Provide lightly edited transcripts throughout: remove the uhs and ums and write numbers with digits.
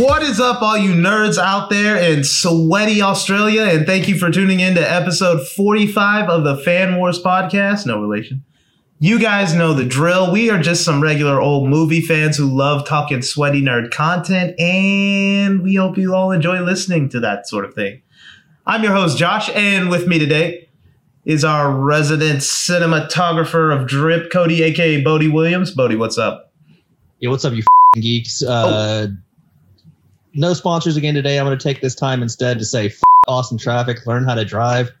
What is up, all you nerds out there in sweaty Australia, and thank you for tuning in to episode 45 of the Fan Wars podcast. No relation. You guys know the drill. We are just some regular old movie fans who love talking sweaty nerd content, and we hope you all enjoy listening to that sort of thing. I'm your host, Josh, and with me today is our resident cinematographer of Drip, Cody, a.k.a. Bodie Williams. Bodie, what's up? Yo, what's up, you f***ing geeks? No sponsors again today. I'm going to take this time instead to say f*** Austin traffic, learn how to drive,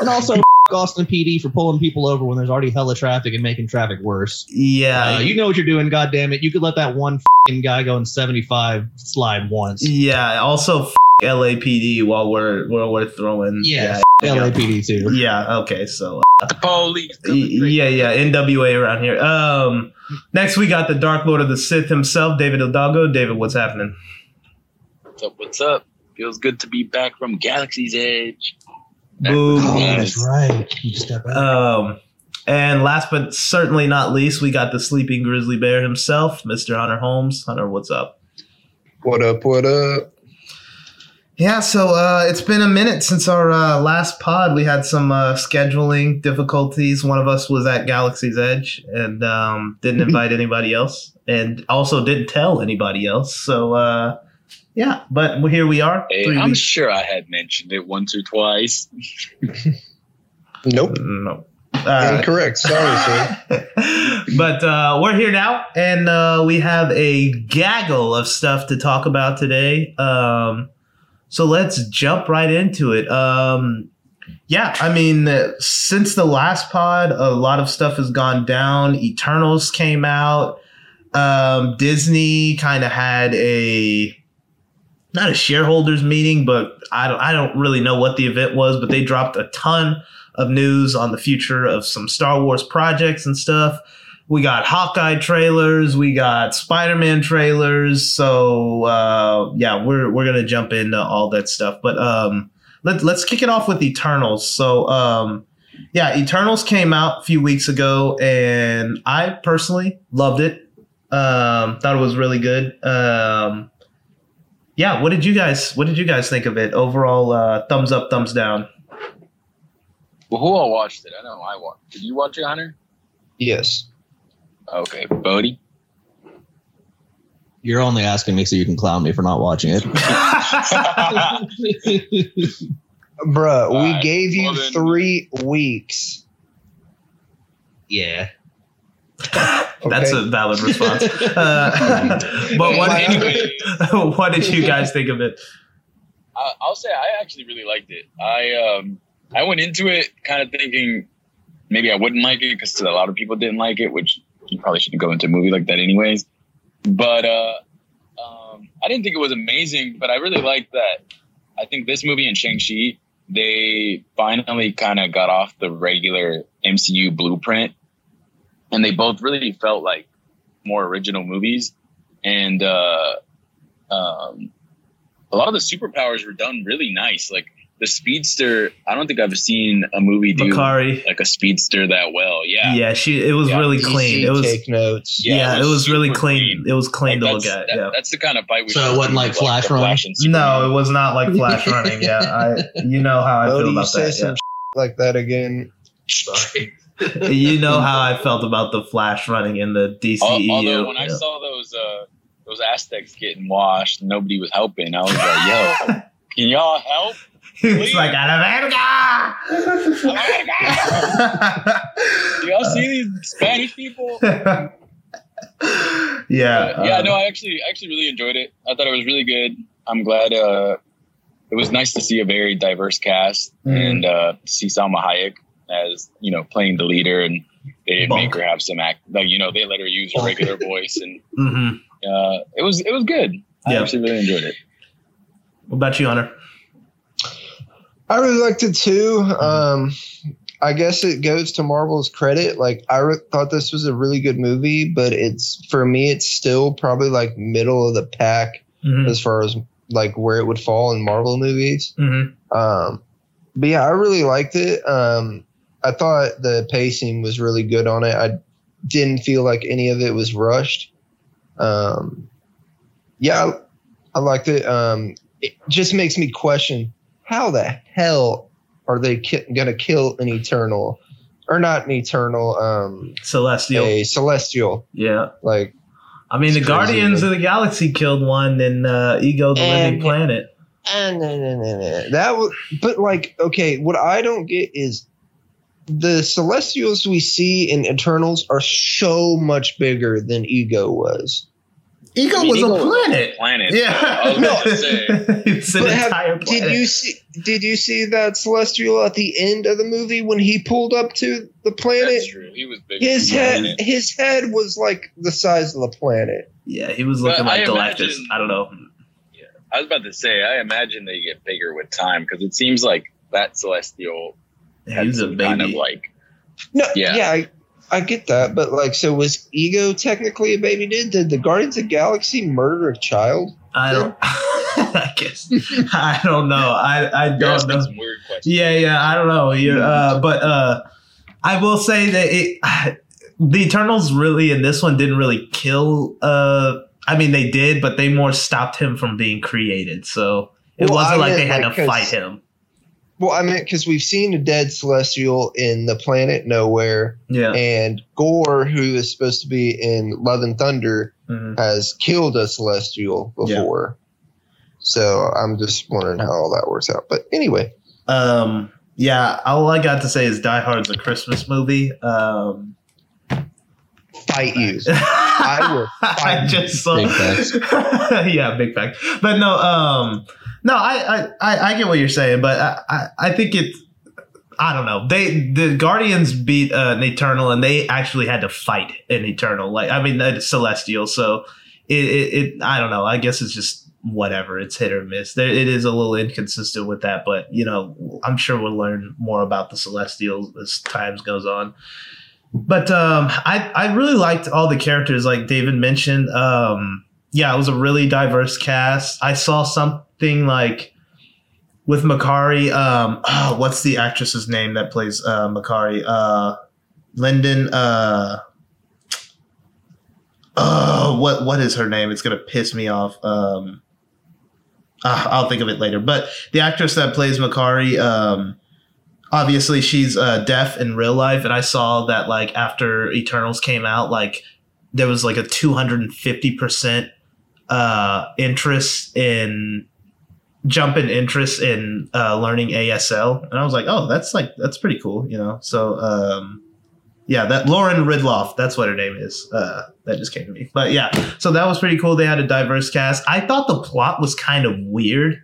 and also f*** Austin PD for pulling people over when there's already hella traffic and making traffic worse. Yeah. You know what you're doing, goddammit. You could let that one f***ing guy go in 75 slide once. Yeah, also f*** LAPD while we're throwing. Yeah, LAPD too. Yeah, okay, so. The police. Yeah, NWA around here. Next, we got the Dark Lord of the Sith himself, David Hidalgo. David, what's happening? What's up? Feels good to be back from Galaxy's Edge. Boom. Oh, that's right. You step out. And last but certainly not least, we got the sleeping grizzly bear himself, Mr. Hunter Holmes. Hunter, what's up? What up? Yeah, so it's been a minute since our last pod. We had some scheduling difficulties. One of us was at Galaxy's Edge and didn't invite anybody else, and also didn't tell anybody else. So, yeah, but here we are. Hey, I'm sure I had mentioned it once or twice. Nope. Incorrect. Sorry, sir. But we're here now, and we have a gaggle of stuff to talk about today. So let's jump right into it. Yeah, I mean, since the last pod, a lot of stuff has gone down. Eternals came out. Disney kind of had a... not a shareholders meeting, but I don't really know what the event was, but they dropped a ton of news on the future of some Star Wars projects and stuff. We got Hawkeye trailers, we got Spider-Man trailers. So yeah, we're gonna jump into all that stuff. But let's kick it off with Eternals. So yeah, Eternals came out a few weeks ago, and I personally loved it. Thought it was really good. Yeah, what did you guys think of it overall? Thumbs up, thumbs down. Well, who all watched it? I know I watched. Did you watch it, Hunter? Yes. Okay, Bodie. You're only asking me so you can clown me for not watching it. Bruh, we gave you 3 weeks. Yeah. Okay. That's a valid response. But what did you guys think of it? I'll say I actually really liked it. I went into it kind of thinking maybe I wouldn't like it because a lot of people didn't like it, which you probably shouldn't go into a movie like that anyways. But I didn't think it was amazing, but I really liked that. I think this movie and Shang-Chi, they finally kind of got off the regular MCU blueprint. And they both really felt like more original movies. And a lot of the superpowers were done really nice. Like the speedster, I don't think I've seen a movie do Makkari, like a speedster that well. Yeah. Yeah, it was really clean. It was take notes. Yeah, it was really clean. It was clean to look at. Yeah. That's the kind of fight we So it wasn't like Flash running. No, it was not like Flash running. Yeah. You know how I feel about that. Some like that again. Sorry. You know how I felt about the Flash running in the DCEU. Although when I saw those Aztecs getting washed, nobody was helping. I was like, yo, can y'all help? It's like, America! Do y'all see these Spanish people? Yeah. No, I actually really enjoyed it. I thought it was really good. I'm glad it was nice to see a very diverse cast and see Salma Hayek as you know, playing the leader, and they didn't make her have some act. Like you know, they let her use her regular voice, and it was good. I actually really enjoyed it. What about you, Hunter? I really liked it too. I guess it goes to Marvel's credit. Like I thought this was a really good movie, but it's for me, it's still probably like middle of the pack as far as like where it would fall in Marvel movies. But yeah, I really liked it. I thought the pacing was really good on it. I didn't feel like any of it was rushed. Yeah, I liked it. It just makes me question how the hell are they going to kill an Eternal, or not an Eternal, Celestial. A Celestial. Yeah. Like, I mean, the Guardians of the Galaxy killed one in Ego, the Living Planet. No. That was, but like, okay, what I don't get is the Celestials we see in Eternals are so much bigger than Ego was. Ego was a planet. Yeah. I was about to say. It's an entire planet. Did you see that Celestial at the end of the movie when he pulled up to the planet? That's true. He was bigger. His head was like the size of the planet. Yeah, he was looking like Galactus. I don't know. Yeah. I was about to say, I imagine they get bigger with time, because it seems like that Celestial has a baby. Kind of like. No. Yeah. Yeah, I get that, but like, so was Ego technically a baby dude? Did the Guardians of the Galaxy murder a child? I guess I don't know. I don't know. Some weird questions. Yeah, I don't know. But I will say that the Eternals really in this one didn't really kill. I mean, they did, but they more stopped him from being created. So it wasn't like they had to fight him. Well, I mean, because we've seen a dead Celestial in The Planet Nowhere, and Gore, who is supposed to be in Love and Thunder, has killed a Celestial before. Yeah. So I'm just wondering how all that works out. But anyway. Yeah, all I got to say is Die Hard's a Christmas movie. Fight you. I will fight you. Big facts. Yeah, big fact. But no, no, I get what you're saying, but I think it's, I don't know. The Guardians beat an Eternal, and they actually had to fight an Eternal. Like, I mean, a Celestial. So it I don't know. I guess it's just whatever. It's hit or miss. It is a little inconsistent with that, but you know, I'm sure we'll learn more about the Celestials as time goes on. But I really liked all the characters, like David mentioned. Yeah, it was a really diverse cast. I saw something like with Makkari. What's the actress's name that plays Makkari? Lyndon. What is her name? It's gonna piss me off. I'll think of it later. But the actress that plays Makkari, obviously she's deaf in real life, and I saw that like after Eternals came out, like there was like a 250%. Interest in learning ASL, and I was like, oh, that's pretty cool, you know. So yeah, that Lauren Ridloff, that's what her name is, that just came to me. But yeah, so that was pretty cool. They had a diverse cast. I thought the plot was kind of weird.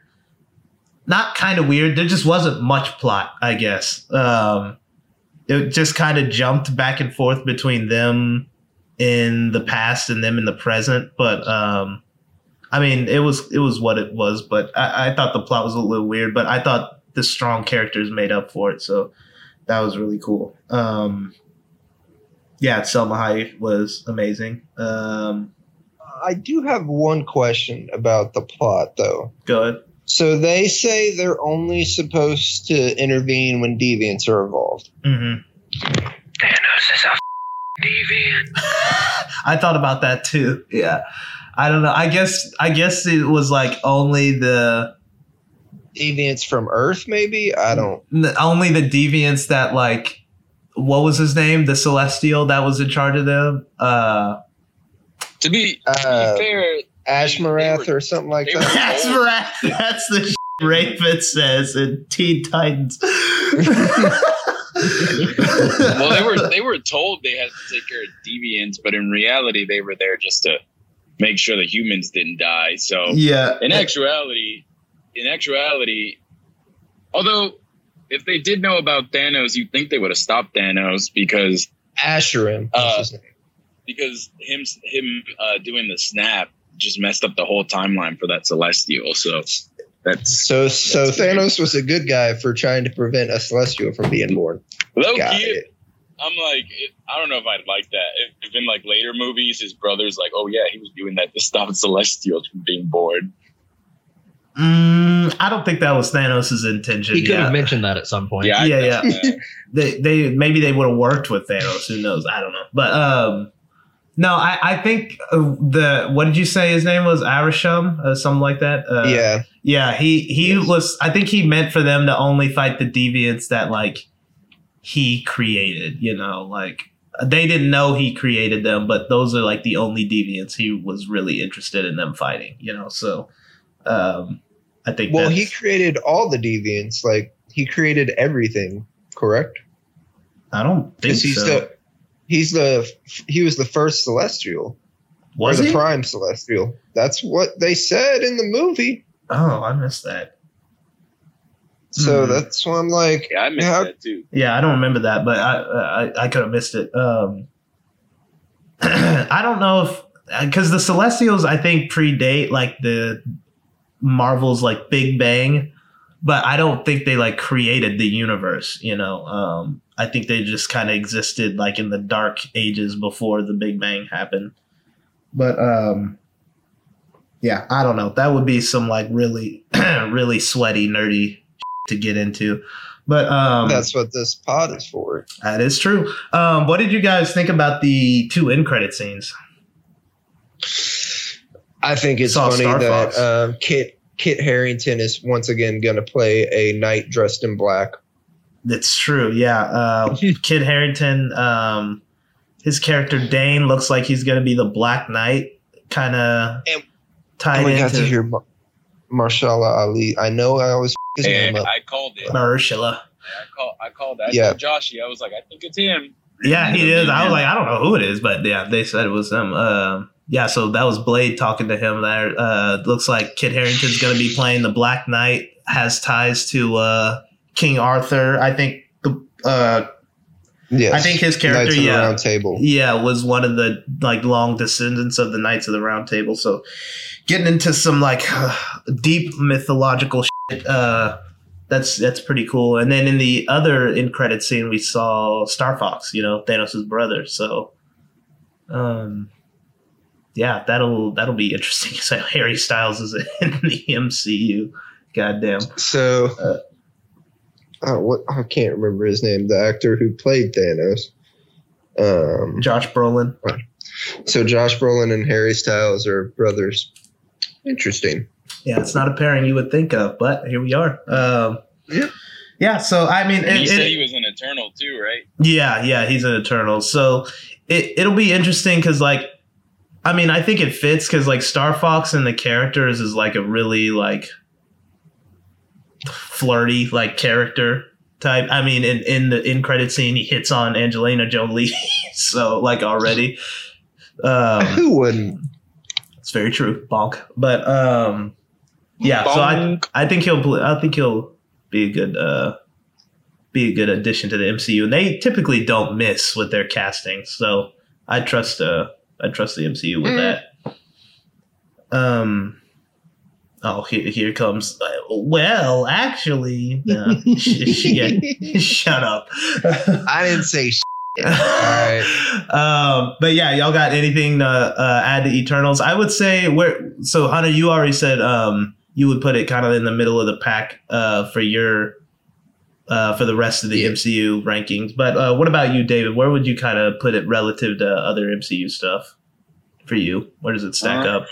There just wasn't much plot, I guess. It just kind of jumped back and forth between them in the past and them in the present, but I mean, it was what it was, but I thought the plot was a little weird, but I thought the strong characters made up for it, so that was really cool. Yeah, Salma Hayek was amazing. I do have one question about the plot, though. Go ahead. So they say they're only supposed to intervene when deviants are involved. Mm-hmm. Thanos is a deviant. I thought about that, too. Yeah. I don't know. I guess it was like only the deviants from Earth, maybe? I don't. Only the deviants that, like, what was his name? The Celestial that was in charge of them? To be fair, Ashmarath or something like that. Ashmarath, that's the shit Raven says in Teen Titans. Well, they were told they had to take care of deviants, but in reality, they were there just to make sure the humans didn't die. So yeah, in actuality, although if they did know about Thanos, you'd think they would have stopped Thanos because Arishem, because him doing the snap just messed up the whole timeline for that Celestial. So that's Thanos was a good guy for trying to prevent a Celestial from being born. Loki. I'm like, I don't know if I'd like that. If in like later movies, his brother's like, oh yeah, he was doing that to stop Celestials from being born. I don't think that was Thanos' intention. He could have mentioned that at some point. Yeah. They maybe they would have worked with Thanos. Who knows? I don't know. But No, I think what did you say his name was? Arishem or something like that? Yeah. He was, I think he meant for them to only fight the deviants that like he created, you know, like they didn't know he created them, but those are like the only deviants he was really interested in them fighting, you know? So I think, well, he created all the deviants. Like he created everything, correct? I don't think so. He was the first Celestial. Was he? Or the prime Celestial. That's what they said in the movie. Oh, I missed that. So that's why I'm like... Yeah, I missed that too. Yeah, I don't remember that, but I could have missed it. I don't know if... Because the Celestials, I think, predate like the Marvel's like Big Bang, but I don't think they like created the universe, you know? I think they just kind of existed like in the dark ages before the Big Bang happened. But yeah, I don't know. That would be some like really, really sweaty, nerdy shit to get into. But that's what this pod is for. That is true. What did you guys think about the 2 end credit scenes? I think it's funny that Kit Harrington is once again going to play a knight dressed in black. That's true. Yeah. Kit Harrington, his character Dane looks like he's going to be the Black Knight kind of tied into. We got to hear Mahershala Ali. I know I always his name up. I called it. Mahershala. I called that. I told Joshy. I was like, I think it's him. Yeah, he is. I was like, I don't know who it is, but yeah, they said it was him. Yeah, so that was Blade talking to him there. Looks like Kit Harrington's going to be playing the Black Knight, has ties to King Arthur. I think the I think his character the Round Table. Yeah, was one of the like long descendants of the Knights of the Round Table. So getting into some like deep mythological shit, that's pretty cool. And then in the other in credit scene we saw Star Fox, you know, Thanos' brother. So yeah, that'll be interesting. So Harry Styles is in the MCU. Goddamn. So I can't remember his name, the actor who played Thanos. Josh Brolin. So Josh Brolin and Harry Styles are brothers. Interesting. Yeah, it's not a pairing you would think of, but here we are. Yeah, so I mean... He said he was an Eternal too, right? Yeah, he's an Eternal. So it'll be interesting because, like, I mean, I think it fits because, like, Star Fox and the characters is, like, a really, like... flirty like character type. I mean, in the end credit scene, he hits on Angelina Jolie. So like already, who wouldn't? It's very true. Bonk. But yeah. Bonk. So I think he'll be a good addition to the MCU. And they typically don't miss with their casting. So I trust the MCU with that. Oh, here comes. Well, actually, no, shut up. I didn't say shit. All right. But yeah, y'all got anything to add to Eternals? I would say so Hunter, you already said you would put it kind of in the middle of the pack for your for the rest of the MCU rankings. But what about you, David? Where would you kind of put it relative to other MCU stuff for you? Where does it stack up?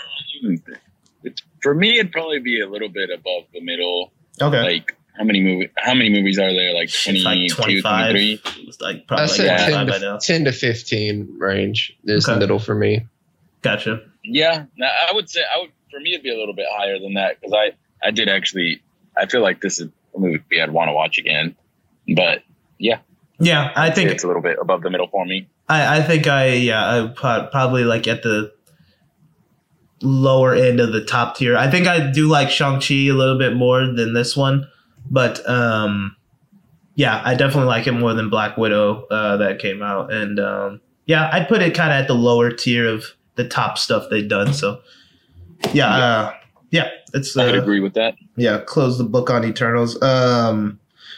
For me, it'd probably be a little bit above the middle. Okay. Like how many movies are there? Like 20, like 25, 23? It's like probably 10 by now. 10 to 15 range is the middle for me. Gotcha. Yeah. Now, I would for me it'd be a little bit higher than that because I did actually I feel like this is a movie I'd want to watch again. But yeah. Yeah, I think it's a little bit above the middle for me. I think I probably like at the lower end of the top tier. I think I do like Shang-Chi a little bit more than this one, but yeah, I definitely like it more than Black Widow that came out, and yeah, I'd put it kind of at the lower tier of the top stuff they've done. So yeah, it's I would agree with that. Yeah, close the book on Eternals.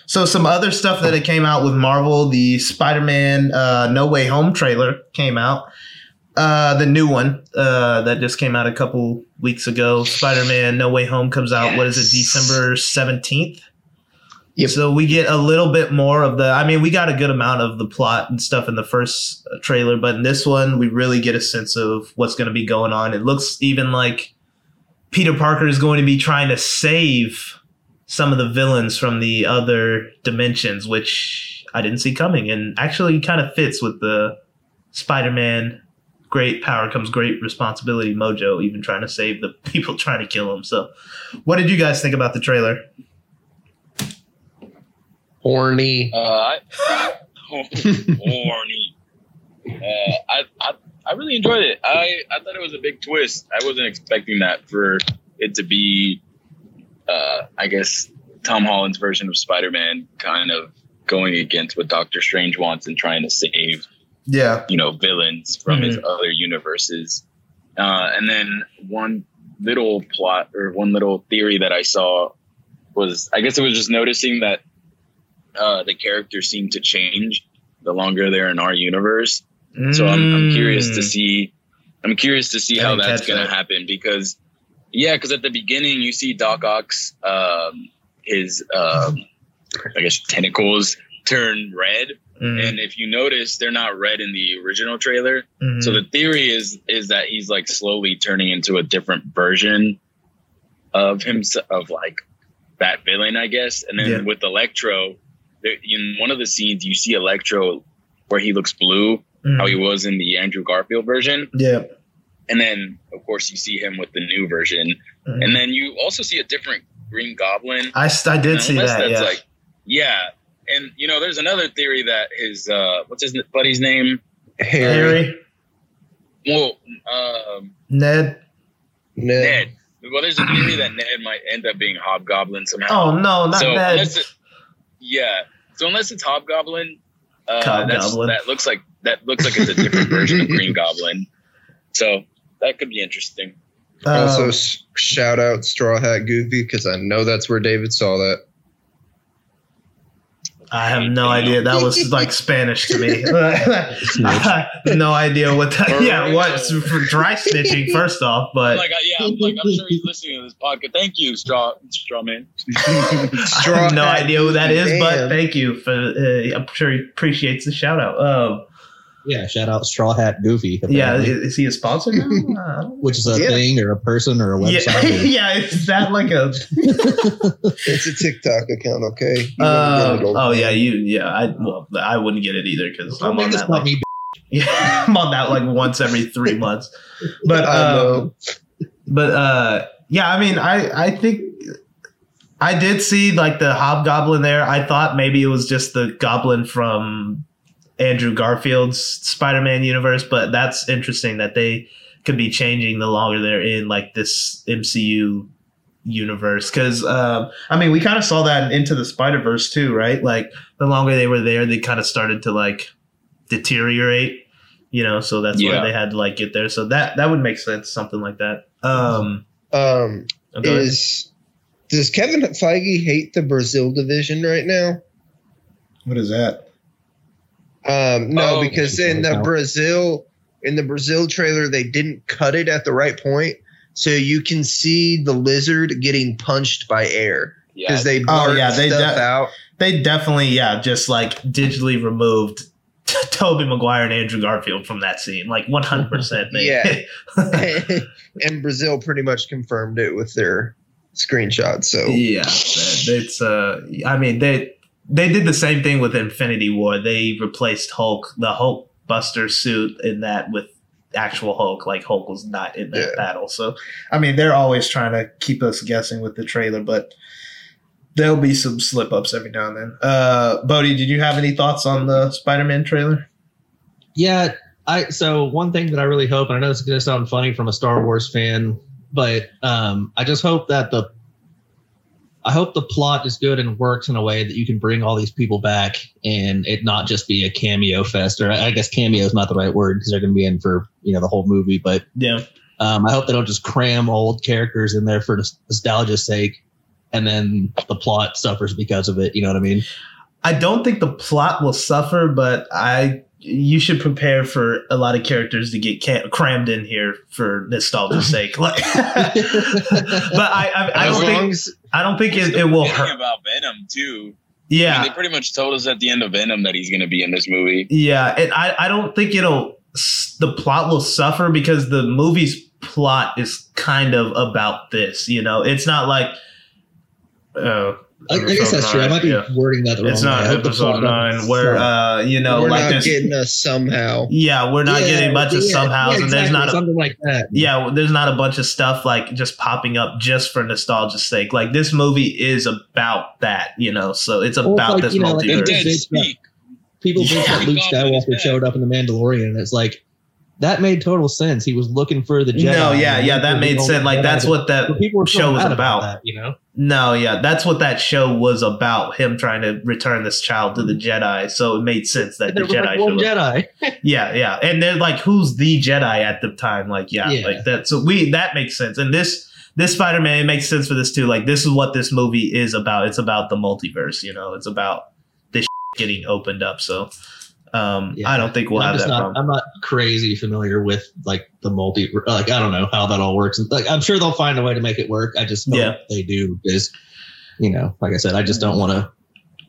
So some other stuff that it came out with Marvel, the Spider-Man No Way Home trailer came out. The new one that just came out a couple weeks ago, Spider-Man No Way Home comes out. Yes. What is it, December 17th? Yep. So we get a little bit more of the, I mean, we got a good amount of the plot and stuff in the first trailer, but in this one, we really get a sense of what's going to be going on. It looks even like Peter Parker is going to be trying to save some of the villains from the other dimensions, which I didn't see coming, and actually kind of fits with the Spider-Man great power comes great responsibility mojo, even trying to save the people trying to kill him. So what did you guys think about the trailer? Horny. Horny. I really enjoyed it. I thought it was a big twist. I wasn't expecting that, for it to be, I guess, Tom Holland's version of Spider-Man kind of going against what Doctor Strange wants and trying to save, villains from his other universes. And then one little plot or one little theory that I saw was, I guess it was just noticing that the characters seem to change the longer they're in our universe. So I'm curious to see. I'm curious to see how that's going to happen, because, because at the beginning you see Doc Ock's his I guess tentacles turn red, and if you notice, they're not red in the original trailer. So the theory is that he's like slowly turning into a different version of himself, of like that villain, I guess. And then with Electro, in one of the scenes you see Electro where he looks blue. How he was in the Andrew Garfield version. Yeah. And then, of course, you see him with the new version. And then you also see a different Green Goblin. I did see that, that's like, And, you know, there's another theory that his, what's his buddy's name? Harry. Well, Ned. Well, there's a theory that Ned might end up being Hobgoblin somehow. Oh, no, not Ned. So unless it's Hobgoblin, that looks like it's a different version of Green Goblin. So that could be interesting. Also, shout out Straw Hat Goofy, because I know that's where David saw that. I have no idea. That was like Spanish to me. I have no idea what that... Yeah, what's for dry snitching, first off, but... I'm sure he's listening to this podcast. Thank you, Straw Man. I have no idea who that is, but thank you for... I'm sure he appreciates the shout-out. Shout out Straw Hat Goofy. Apparently. Yeah, is he a sponsor now? Which is a thing or a person or a website? Is that like a... It's a TikTok account, okay? I wouldn't get it either, because I'm on that like... I'm on that like once every 3 months. But, I mean, I think... I did see like the Hobgoblin there. I thought maybe it was just the Goblin from... Andrew Garfield's Spider-Man universe, but that's interesting that they could be changing the longer they're in like this MCU universe. Cause I mean, we kind of saw that Into the Spider-Verse too, right? Like the longer they were there, they kind of started to like deteriorate, you know? So that's why they had to like get there. So that would make sense. Something like that. Does Kevin Feige hate the Brazil division right now? What is that? Because in the Brazil trailer, they didn't cut it at the right point. So you can see the lizard getting punched by air because they barred stuff out. They definitely, just like digitally removed Tobey Maguire and Andrew Garfield from that scene. Like 100%. And Brazil pretty much confirmed it with their screenshots. So it's They did the same thing with Infinity War. They replaced Hulk, the Hulk Buster suit in that with actual Hulk. Like Hulk was not in that battle. So, I mean, they're always trying to keep us guessing with the trailer, but there'll be some slip ups every now and then. Bodhi, did you have any thoughts on the Spider-Man trailer? Yeah. So one thing that I really hope, and I know this is going to sound funny from a Star Wars fan, but I just hope that the plot is good and works in a way that you can bring all these people back and it not just be a cameo fest, or I guess cameo is not the right word because they're going to be in for, the whole movie. But I hope they don't just cram old characters in there for nostalgia's sake. And then the plot suffers because of it. You know what I mean? I don't think the plot will suffer, but I you should prepare for a lot of characters to get crammed in here for nostalgia's sake. Like, but I don't think it will hurt. About Venom too. Yeah, I mean, they pretty much told us at the end of Venom that he's going to be in this movie. Yeah, and I don't think the plot will suffer because the movie's plot is kind of about this. You know, it's not like. I guess that's true. I might be wording that wrong. It's not episode 9 where, you know, we're like not getting us somehow. Yeah, we're not getting a bunch of somehows, and there's not something like that. Yeah, there's not a bunch of stuff like just popping up just for nostalgia's sake. Like this movie is about that, you know. So it's about this multiverse. People think that Luke Skywalker showed up in the Mandalorian, and it's like. That made total sense. He was looking for the Jedi. No, yeah, that made sense. Like, that's what that show was about. That, you know? No, yeah, that's what that show was about, him trying to return this child to the Jedi. So it made sense that the Jedi show. Jedi. Yeah. And they're like, who's the Jedi at the time? Like, yeah. Like that. So that makes sense. And this Spider-Man, it makes sense for this too. Like, this is what this movie is about. It's about the multiverse, you know? It's about this getting opened up, so... I don't think we'll have that problem. I'm not crazy familiar with like the multi. Like I don't know how that all works. Like I'm sure they'll find a way to make it work. I just hope they do because, you know, like I said, I just don't want to.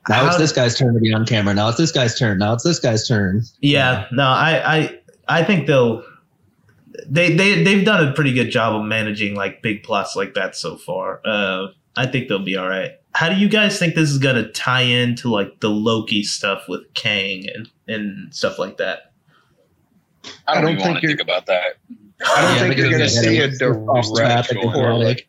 Now it's this guy's turn to be on camera. Now it's this guy's turn. Now it's this guy's turn. Yeah. No, I think they'll. They've done a pretty good job of managing like big plots like that so far. I think they'll be all right. How do you guys think this is going to tie into like the Loki stuff with Kang and stuff like that? I don't even want to think about that. I don't think you're going to see a direct correlation.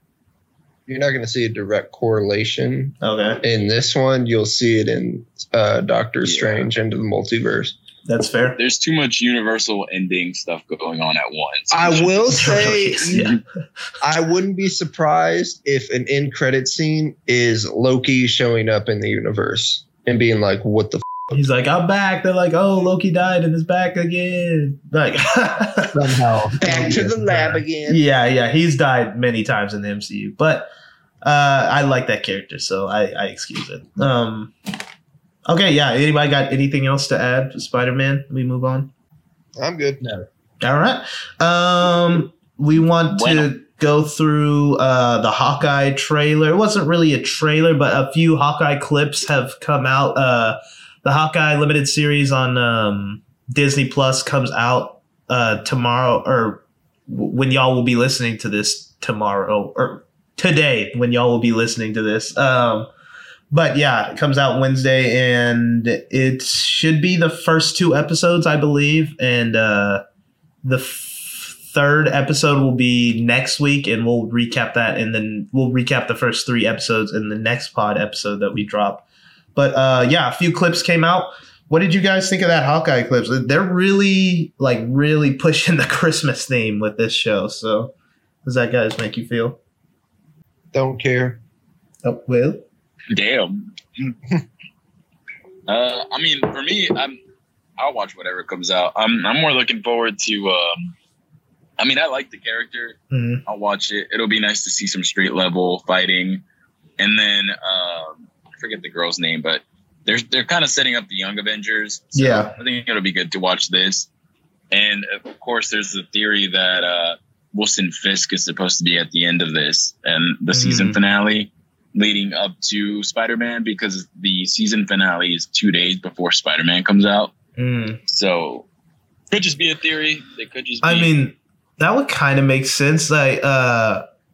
You're not going to see a direct correlation. Okay. In this one, you'll see it in Doctor Strange into the multiverse. That's fair. There's too much universal ending stuff going on at once. I will say, I wouldn't be surprised if an end credit scene is Loki showing up in the universe and being like, what the f-? He's like, I'm back. They're like, oh, Loki died and is back again. Like, somehow. Back to the lab again. Yeah. He's died many times in the MCU, but I like that character, so I excuse it. Okay, yeah. Anybody got anything else to add to Spider-Man? We move on. I'm good. No. All right. We want to go through the Hawkeye trailer. It wasn't really a trailer, but a few Hawkeye clips have come out. The Hawkeye limited series on Disney Plus comes out tomorrow, or when y'all will be listening to this tomorrow, or today when y'all will be listening to this. But yeah, it comes out Wednesday, and it should be the first 2 episodes, I believe. And the third episode will be next week, and we'll recap that. And then we'll recap the first 3 episodes in the next pod episode that we drop. But a few clips came out. What did you guys think of that Hawkeye clips? They're really pushing the Christmas theme with this show. So does that guys make you feel? Don't care. Oh, well. Damn. I mean, for me, I'll watch whatever comes out. I'm more looking forward to. I mean, I like the character. Mm-hmm. I'll watch it. It'll be nice to see some street level fighting, and then I forget the girl's name, but they're kind of setting up the Young Avengers. So yeah, I think it'll be good to watch this. And of course, there's the theory that Wilson Fisk is supposed to be at the end of this and the season finale. Leading up to Spider-Man, because the season finale is 2 days before Spider-Man comes out. So could just be a theory. It could just be. I mean, that would kind of make sense. Like,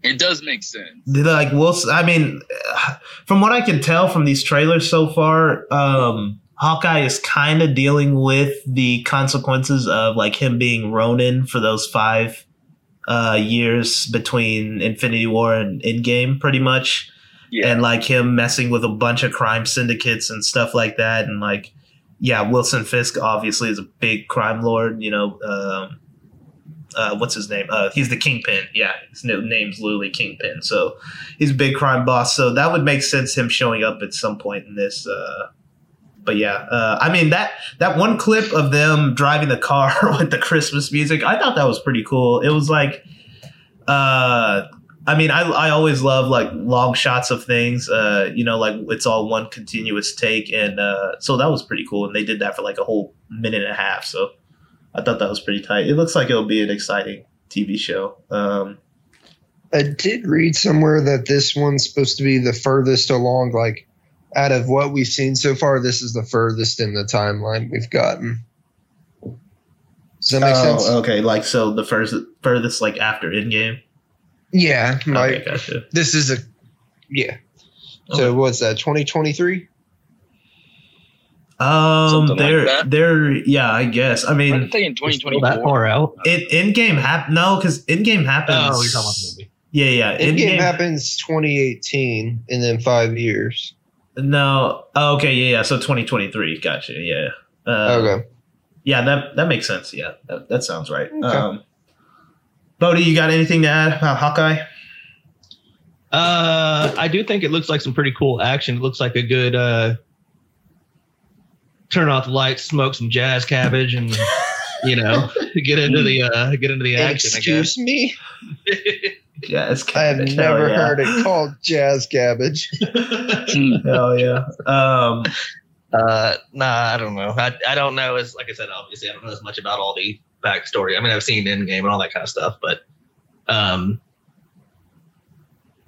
it does make sense. Like, Wilson, I mean, from what I can tell from these trailers so far, Hawkeye is kind of dealing with the consequences of like him being Ronin for those 5 years between Infinity War and Endgame, pretty much. Yeah. And like him messing with a bunch of crime syndicates and stuff like that. And like, yeah, Wilson Fisk obviously is a big crime lord, you know, what's his name? He's the Kingpin. Yeah. His name's literally Kingpin. So he's a big crime boss. So that would make sense. Him showing up at some point in this, but yeah, I mean that one clip of them driving the car with the Christmas music, I thought that was pretty cool. It was like, I mean, I always love like long shots of things, you know, like it's all one continuous take. And so that was pretty cool. And they did that for like a whole minute and a half. So I thought that was pretty tight. It looks like it'll be an exciting TV show. I did read somewhere that this one's supposed to be the furthest along, like out of what we've seen so far, this is the furthest in the timeline we've gotten. Does that make sense? Okay. Like, so the furthest, like after Endgame. Yeah. Like, okay, gotcha. This is a, yeah. Okay. So what's that? 2023? Yeah, I guess. I mean, I'm thinking 2024. That far out. Endgame happens. Oh, you're talking about the movie. Yeah. Endgame happens 2018 and then 5 years. No. Oh, okay. Yeah. So 2023. Gotcha. Yeah. Okay. Yeah. That makes sense. Yeah. That sounds right. Okay. Bodhi, you got anything to add about Hawkeye? I do think it looks like some pretty cool action. It looks like a good turn off the lights, smoke some jazz cabbage, and you know, get into the action. Excuse me? Jazz cabbage. I have never heard it called jazz cabbage. Hell yeah. I don't know. I don't know as, like I said, obviously I don't know as much about all the backstory. I mean, I've seen Endgame and all that kind of stuff, but no,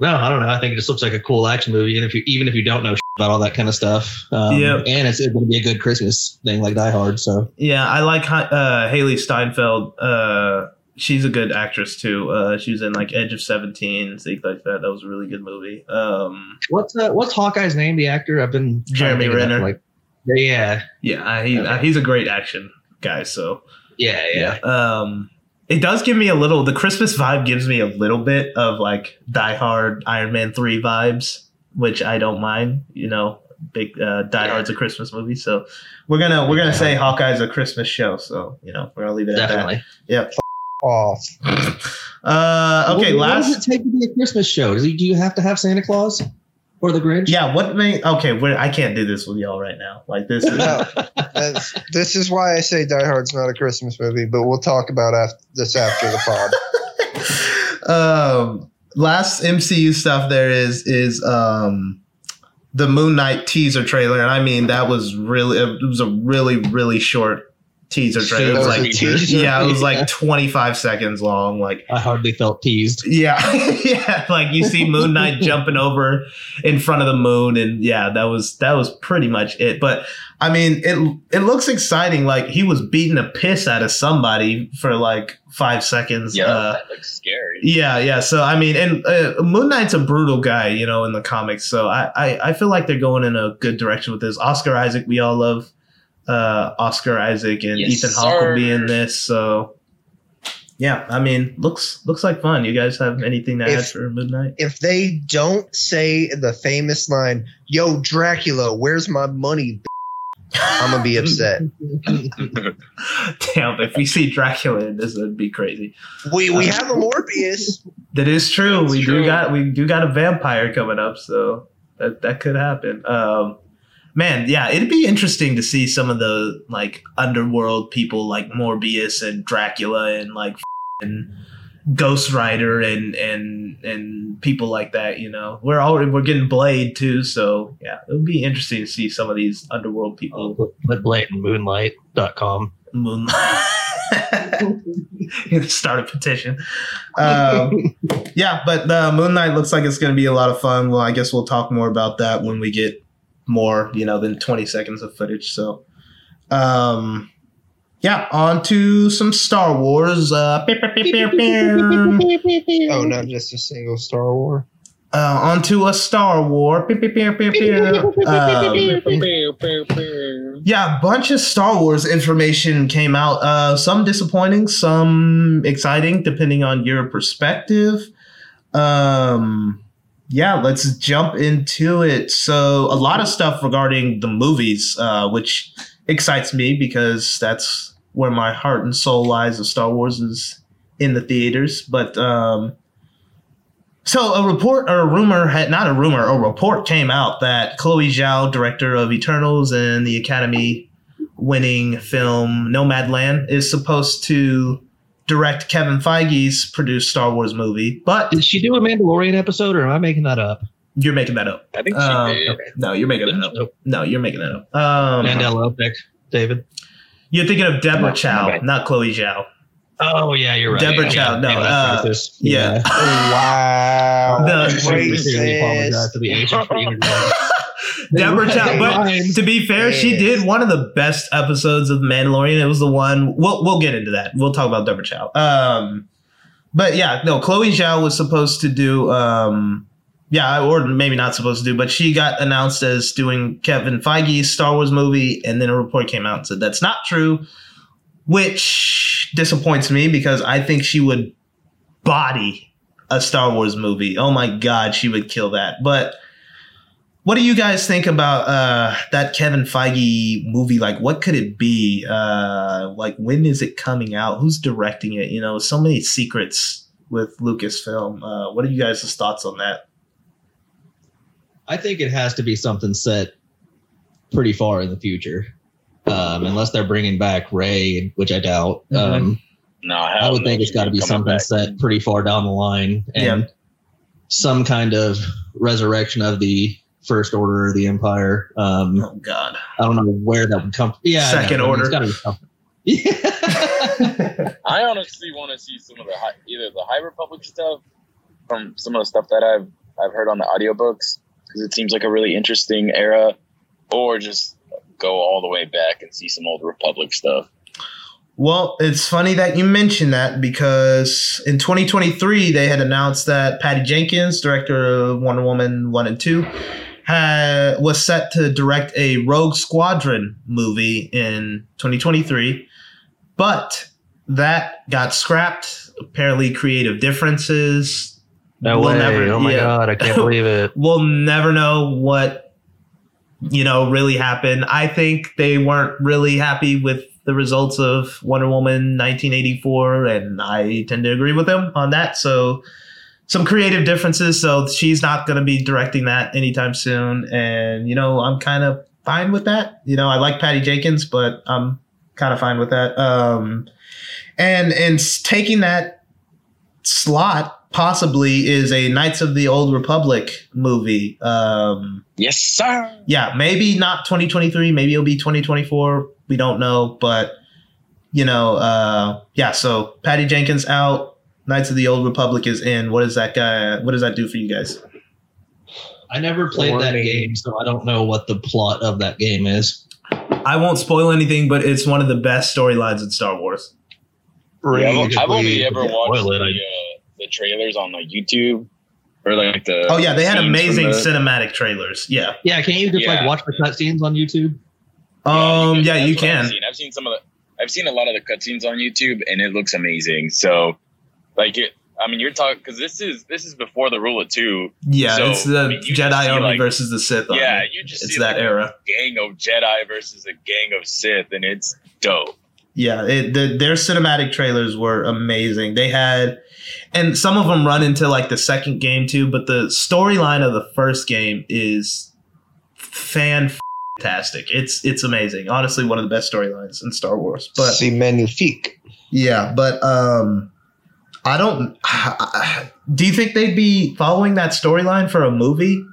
I don't know. I think it just looks like a cool action movie, and if you don't know about all that kind of stuff, and it's going to be a good Christmas thing like Die Hard. So yeah, I like Haley Steinfeld. She's a good actress too. She was in like Edge of 17, things like that. That was a really good movie. What's Hawkeye's name? The actor? I've been Jeremy Renner. He's a great action guy. So. Yeah. It does give me a little. The Christmas vibe gives me a little bit of like Die Hard, Iron Man 3 vibes, which I don't mind. You know, big Die Hard's a Christmas movie, so we're gonna say Hawkeye's a Christmas show. So you know, we're gonna leave it at that. Yeah. Off. Okay. What does it take to be a Christmas show? Do you have to have Santa Claus? Or the Grinch? Yeah. I can't do this with y'all right now. Like this is this is why I say Die Hard's not a Christmas movie, but we'll talk about this after the pod. Last MCU stuff there is the Moon Knight teaser trailer, and I mean it was a really really short teaser trailer. It was like it was like 25 seconds long. Like I hardly felt teased. Yeah. Yeah. Like you see Moon Knight jumping over in front of the moon. And yeah, that was pretty much it. But I mean, it looks exciting. Like he was beating the piss out of somebody for like 5 seconds. Yeah. That looks scary. Yeah. Yeah. So, I mean, and Moon Knight's a brutal guy, you know, in the comics. So I feel like they're going in a good direction with this. Oscar Isaac, we all love. Oscar Isaac and Ethan Hawke will be in this, so yeah, I mean, looks like fun. You guys have anything to add for Moon Knight? If they don't say the famous line, "Yo, Dracula, where's my money?" I'm gonna be upset. Damn, if we see Dracula in this, that'd be crazy. We have a Morbius. That is true. We do got a vampire coming up, so that could happen. Man, yeah, it'd be interesting to see some of the like underworld people like Morbius and Dracula and like Ghost Rider and people like that. You know, we're getting Blade too, so yeah, it would be interesting to see some of these underworld people. Put Blade and Moonlight.com. Moonlight. Start a petition. Yeah, but the Moon Knight looks like it's going to be a lot of fun. Well, I guess we'll talk more about that when we get more, you know, than 20 seconds of footage. So, yeah, on to some Star Wars. Oh, not just a single Star Wars. On to a Star Wars. Yeah, a bunch of Star Wars information came out. Some disappointing, some exciting, depending on your perspective. Yeah, let's jump into it. So a lot of stuff regarding the movies, which excites me because that's where my heart and soul lies of Star Wars, is in the theaters. But so a report came out that Chloe Zhao, director of Eternals and the Academy winning film Nomadland, is supposed to direct Kevin Feige's produced Star Wars movie. But did she do a Mandalorian episode, or am I making that up? You're making that up. I think she did. Okay. No, you're making that up. Nope. No, you're making that up. Mandela effect, David. You're thinking of Deborah Chow, not Chloe Zhao. Oh, yeah, you're right. Deborah Chow, no. Yeah. Wow. Apologize to the Asian for even Deborah Chow. But to be fair, she did one of the best episodes of Mandalorian. It was the one. We'll get into that. We'll talk about Deborah Chow. But yeah, no, Chloe Zhao was supposed to do. Yeah, or maybe not supposed to do, but she got announced as doing Kevin Feige's Star Wars movie, and then a report came out and said that's not true, which disappoints me because I think she would body a Star Wars movie. Oh my God, she would kill that. But what do you guys think about that Kevin Feige movie? Like, what could it be? Like, when is it coming out? Who's directing it? You know, so many secrets with Lucasfilm. What are you guys' thoughts on that? I think it has to be something set pretty far in the future, unless they're bringing back Rey, which I doubt. No, I would think it's got to be something set pretty far down the line, and some kind of resurrection of the First Order or the Empire. Oh God, I don't know where that would come from. Yeah, Second Order. I mean, it's gotta be something. I honestly want to see some of the either the High Republic stuff from some of the stuff that I've heard on the audiobooks. Because it seems like a really interesting era, or just go all the way back and see some old Republic stuff. Well, it's funny that you mentioned that because in 2023, they had announced that Patty Jenkins, director of Wonder Woman 1 and 2, was set to direct a Rogue Squadron movie in 2023. But that got scrapped, apparently creative differences. No way. Never, oh my God, I can't believe it. We'll never know what, really happened. I think they weren't really happy with the results of Wonder Woman 1984, and I tend to agree with them on that. So some creative differences. So she's not going to be directing that anytime soon. And, I'm kind of fine with that. I like Patty Jenkins, but I'm kind of fine with that. And taking that slot, possibly is a Knights of the Old Republic movie. Yes, sir. Yeah, maybe not 2023. Maybe it'll be 2024. We don't know. But, so Patty Jenkins out. Knights of the Old Republic is in. What is that guy? What does that do for you guys? I never played that game, so I don't know what the plot of that game is. I won't spoil anything, but it's one of the best storylines in Star Wars. I've only ever watched the trailers on like YouTube or like the they had amazing cinematic trailers. Can you just like watch the cutscenes on YouTube? You can. I've seen a lot of the cutscenes on YouTube, and it looks amazing. So like it, I mean, you're talking because this is before the Rule of Two. Yeah, so, it's the Jedi Army versus the Sith. Army. You just it's see that like era. A gang of Jedi versus a gang of Sith, and it's dope. Yeah, their cinematic trailers were amazing. They had, and some of them run into like the second game too, but the storyline of the first game is fantastic. It's amazing. Honestly, one of the best storylines in Star Wars. But c'est magnifique. Yeah, but do you think they'd be following that storyline for a movie,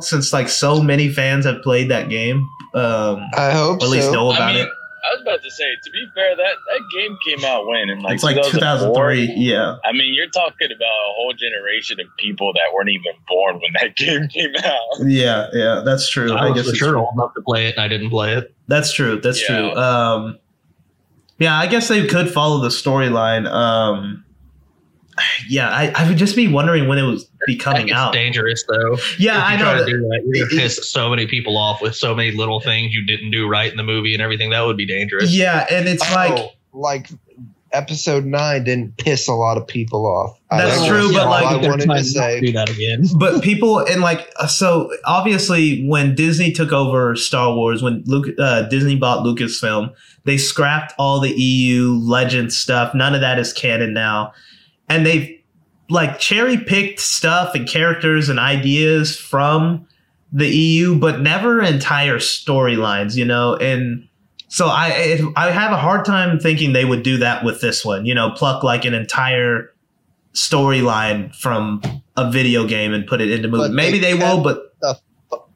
since like so many fans have played that game? I hope so. Or at least know about it. I was about to say, to be fair, that game came out when? In like it's like 2003, yeah. I mean, you're talking about a whole generation of people that weren't even born when that game came out. Yeah, that's true. I guess it's true. Old enough to play it, and I didn't play it. That's true. That's true. I guess they could follow the storyline. I would just be wondering when it was coming out. It's dangerous, though. Yeah, I know. To do that, you're going to piss so many people off with so many little things you didn't do right in the movie and everything. That would be dangerous. Yeah, and it's like episode 9 didn't piss a lot of people off. That's true, but I wanted to say do that again. But people and so obviously when Disney took over Star Wars, when Disney bought Lucasfilm, they scrapped all the EU legend stuff. None of that is canon now. And they've cherry picked stuff and characters and ideas from the EU, but never entire storylines, and So I have a hard time thinking they would do that with this one, you know, pluck like an entire storyline from a video game and put it into movie. Maybe they will, but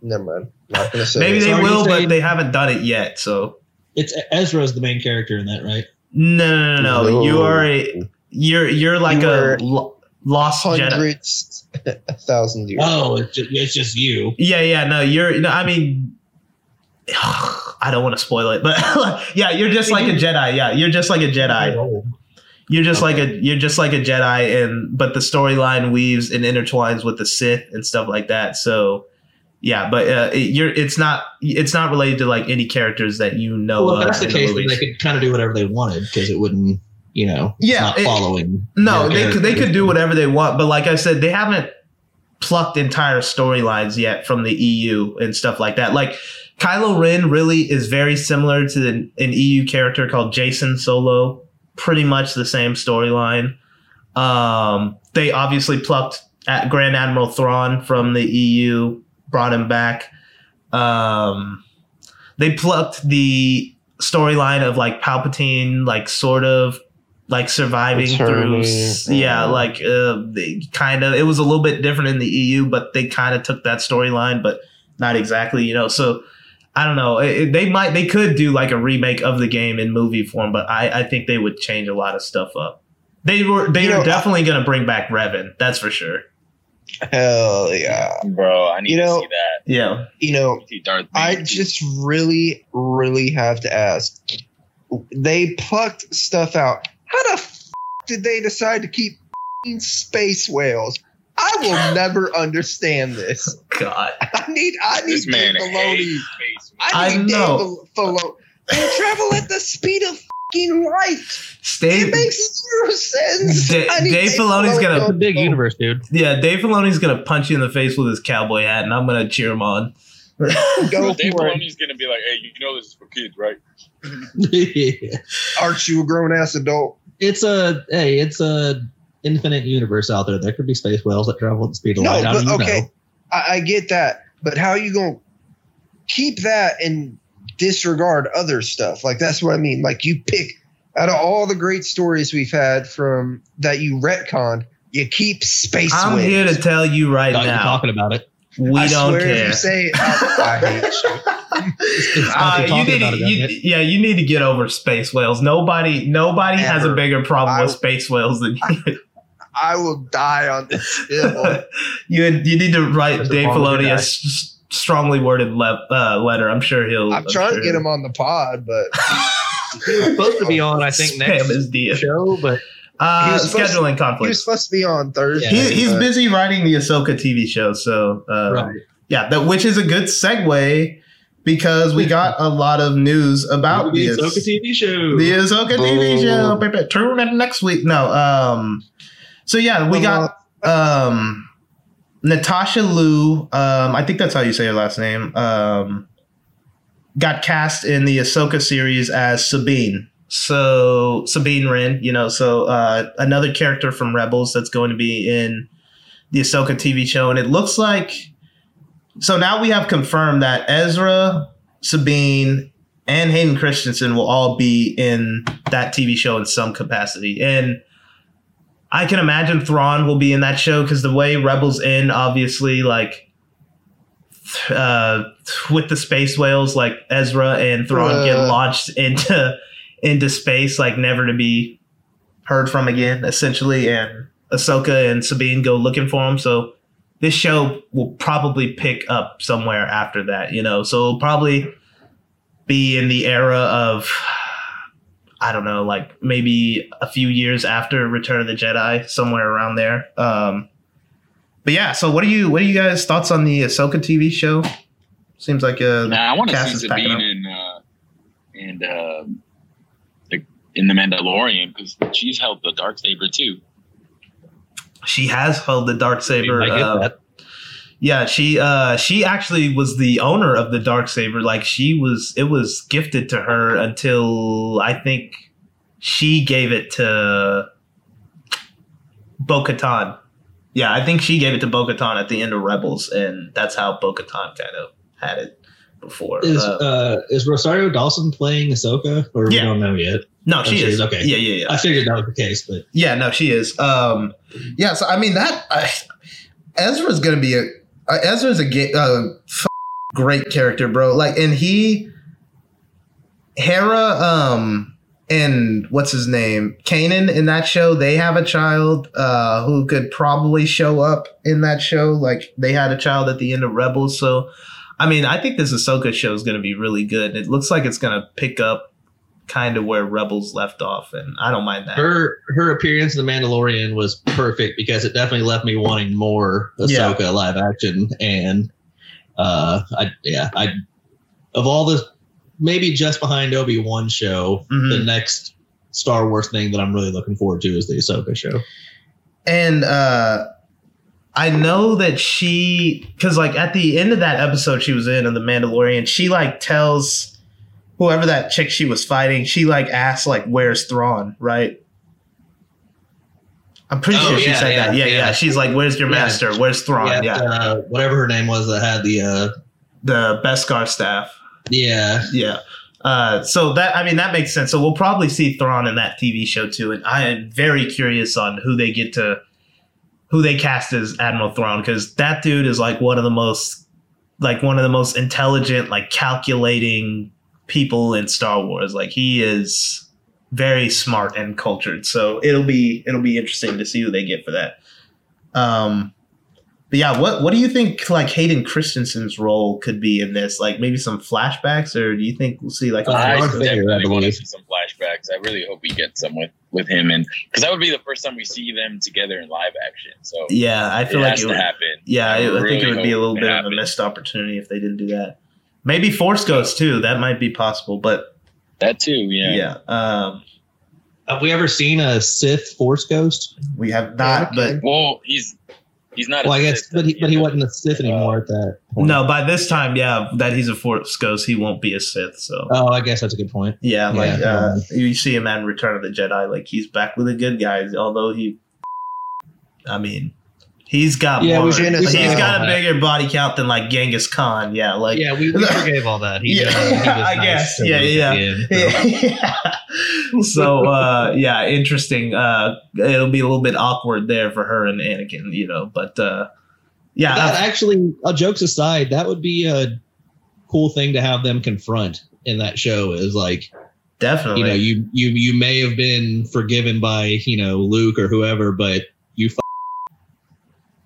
never mind. Not gonna say maybe they will, but they haven't done it yet. So it's Ezra's the main character in that, right? No. You're like a lost hundreds, Jedi. Thousand years. Oh, it's just you. Yeah. I don't want to spoil it, but yeah, you're just like a Jedi. Yeah, you're just like a Jedi. You're just like a Jedi, but the storyline weaves and intertwines with the Sith and stuff like that. So yeah, but it's not related to like any characters that you know. Well, if that's the case, then they could kind of do whatever they wanted because it wouldn't, you know, they could do whatever they want. But like I said, they haven't plucked entire storylines yet from the EU and stuff like that. Like Kylo Ren really is very similar to an EU character called Jason Solo. Pretty much the same storyline. They obviously plucked at Grand Admiral Thrawn from the EU, brought him back. They plucked the storyline of like Palpatine, like sort of like surviving Eternity. Through. Yeah, like they kind of, it was a little bit different in the EU, but they kind of took that storyline, but not exactly, you know. So I don't know. They could do like a remake of the game in movie form, but I think they would change a lot of stuff up. They are definitely going to bring back Revan. That's for sure. Hell yeah, bro! I need to see that. Yeah, I just really, really have to ask. They plucked stuff out. How the did they decide to keep space whales? I will never understand this. God, I need Dave Filoni. I know. They travel at the speed of fucking light. It makes zero sense. Dave Filoni's gonna. It's a big universe, dude. Yeah, Dave Filoni's gonna punch you in the face with his cowboy hat, and I'm gonna cheer him on. Dave Filoni's gonna be like, "Hey, you know this is for kids, right?" Yeah. Aren't you a grown ass adult? It's a infinite universe out there. There could be space whales that travel at the speed of light. I get that, but how are you going to keep that and disregard other stuff? Like, that's what I mean. Like, you pick out of all the great stories we've had from that you retconned, you keep space whales. I'm here to tell you right now. You're talking about it. I don't care. If you say it, I hate you. You need to get over space whales. Nobody has a bigger problem with space whales than you. I will die on this hill. You need to write Dave Filoni a strongly worded letter. I'm sure he'll. I'm trying to get him on the pod, but he was supposed to be on. I think next show, but. Scheduling conflict. He was supposed to be on Thursday. He's busy writing the Ahsoka TV show, so right. Yeah, which is a good segue because we got a lot of news about the Ahsoka TV show. The Ahsoka TV show. Turn it next week. No. So yeah, we got Natasha Liu. I think that's how you say her last name. Got cast in the Ahsoka series as Sabine. So Sabine Wren, another character from Rebels that's going to be in the Ahsoka TV show. And it looks like, so now we have confirmed that Ezra, Sabine, and Hayden Christensen will all be in that TV show in some capacity. And I can imagine Thrawn will be in that show because the way Rebels end, obviously, like, with the space whales, like Ezra and Thrawn get launched into space, like never to be heard from again, essentially. And Ahsoka and Sabine go looking for him. So this show will probably pick up somewhere after that, you know. So it'll probably be in the era of, I don't know, like maybe a few years after Return of the Jedi, somewhere around there. But yeah, so what are you guys' thoughts on the Ahsoka TV show? Seems like I want to see Sabine and in the Mandalorian, because she's held the Darksaber too. She has held the Darksaber. I mean, yeah, she actually was the owner of the Darksaber. Like it was gifted to her until I think she gave it to Bo-Katan. Yeah, I think she gave it to Bo-Katan at the end of Rebels, and that's how Bo-Katan kind of had it. before. Is Rosario Dawson playing Ahsoka? Or yeah. We don't know yet. No, she is. Okay. Yeah. I figured that was the case, but yeah, no, she is. Yeah. So I mean Ezra's gonna be great character, bro. Like, and Hera, and what's his name? Kanan in that show, they have a child who could probably show up in that show. Like, they had a child at the end of Rebels. So, I mean, I think this Ahsoka show is going to be really good. It looks like it's going to pick up kind of where Rebels left off, and I don't mind that. Her appearance in The Mandalorian was perfect because it definitely left me wanting more Ahsoka live action. And of all the maybe just behind Obi-Wan show, the next Star Wars thing that I'm really looking forward to is the Ahsoka show. And I know that because like at the end of that episode she was in of The Mandalorian, she like tells whoever that chick she was fighting, she like asks like, where's Thrawn, right? I'm pretty sure she said that. Yeah. She's like, where's your master? Where's Thrawn? Yeah. Whatever her name was that had the Beskar staff. Yeah. Yeah. So that makes sense. So we'll probably see Thrawn in that TV show too. And I am very curious on who they cast as Admiral Thrawn. Cause that dude is like one of the most intelligent, like calculating people in Star Wars. Like, he is very smart and cultured. So it'll be interesting to see who they get for that. But yeah, what do you think like Hayden Christensen's role could be in this? Like maybe some flashbacks, or do you think we'll see like some flashbacks? I really hope we get some with him, and because that would be the first time we see them together in live action. So yeah, I feel like it would happen. Yeah, I think it would be a little bit of a missed opportunity if they didn't do that. Maybe Force Ghost too. That might be possible, but that too. Yeah. Have we ever seen a Sith Force Ghost? We have not, but he's not. Well, I guess, but he wasn't a Sith anymore at that point. No, by this time, that he's a Force Ghost, he won't be a Sith. So. Oh, I guess that's a good point. Yeah, you see him at Return of the Jedi, like he's back with the good guys. Although he's got more. He's got a bigger body count than like Genghis Khan. Yeah, like we forgave all that. He did, I guess. So interesting. It'll be a little bit awkward there for her and Anakin, but jokes aside, that would be a cool thing to have them confront in that show, is like, definitely, you may have been forgiven by Luke or whoever, but you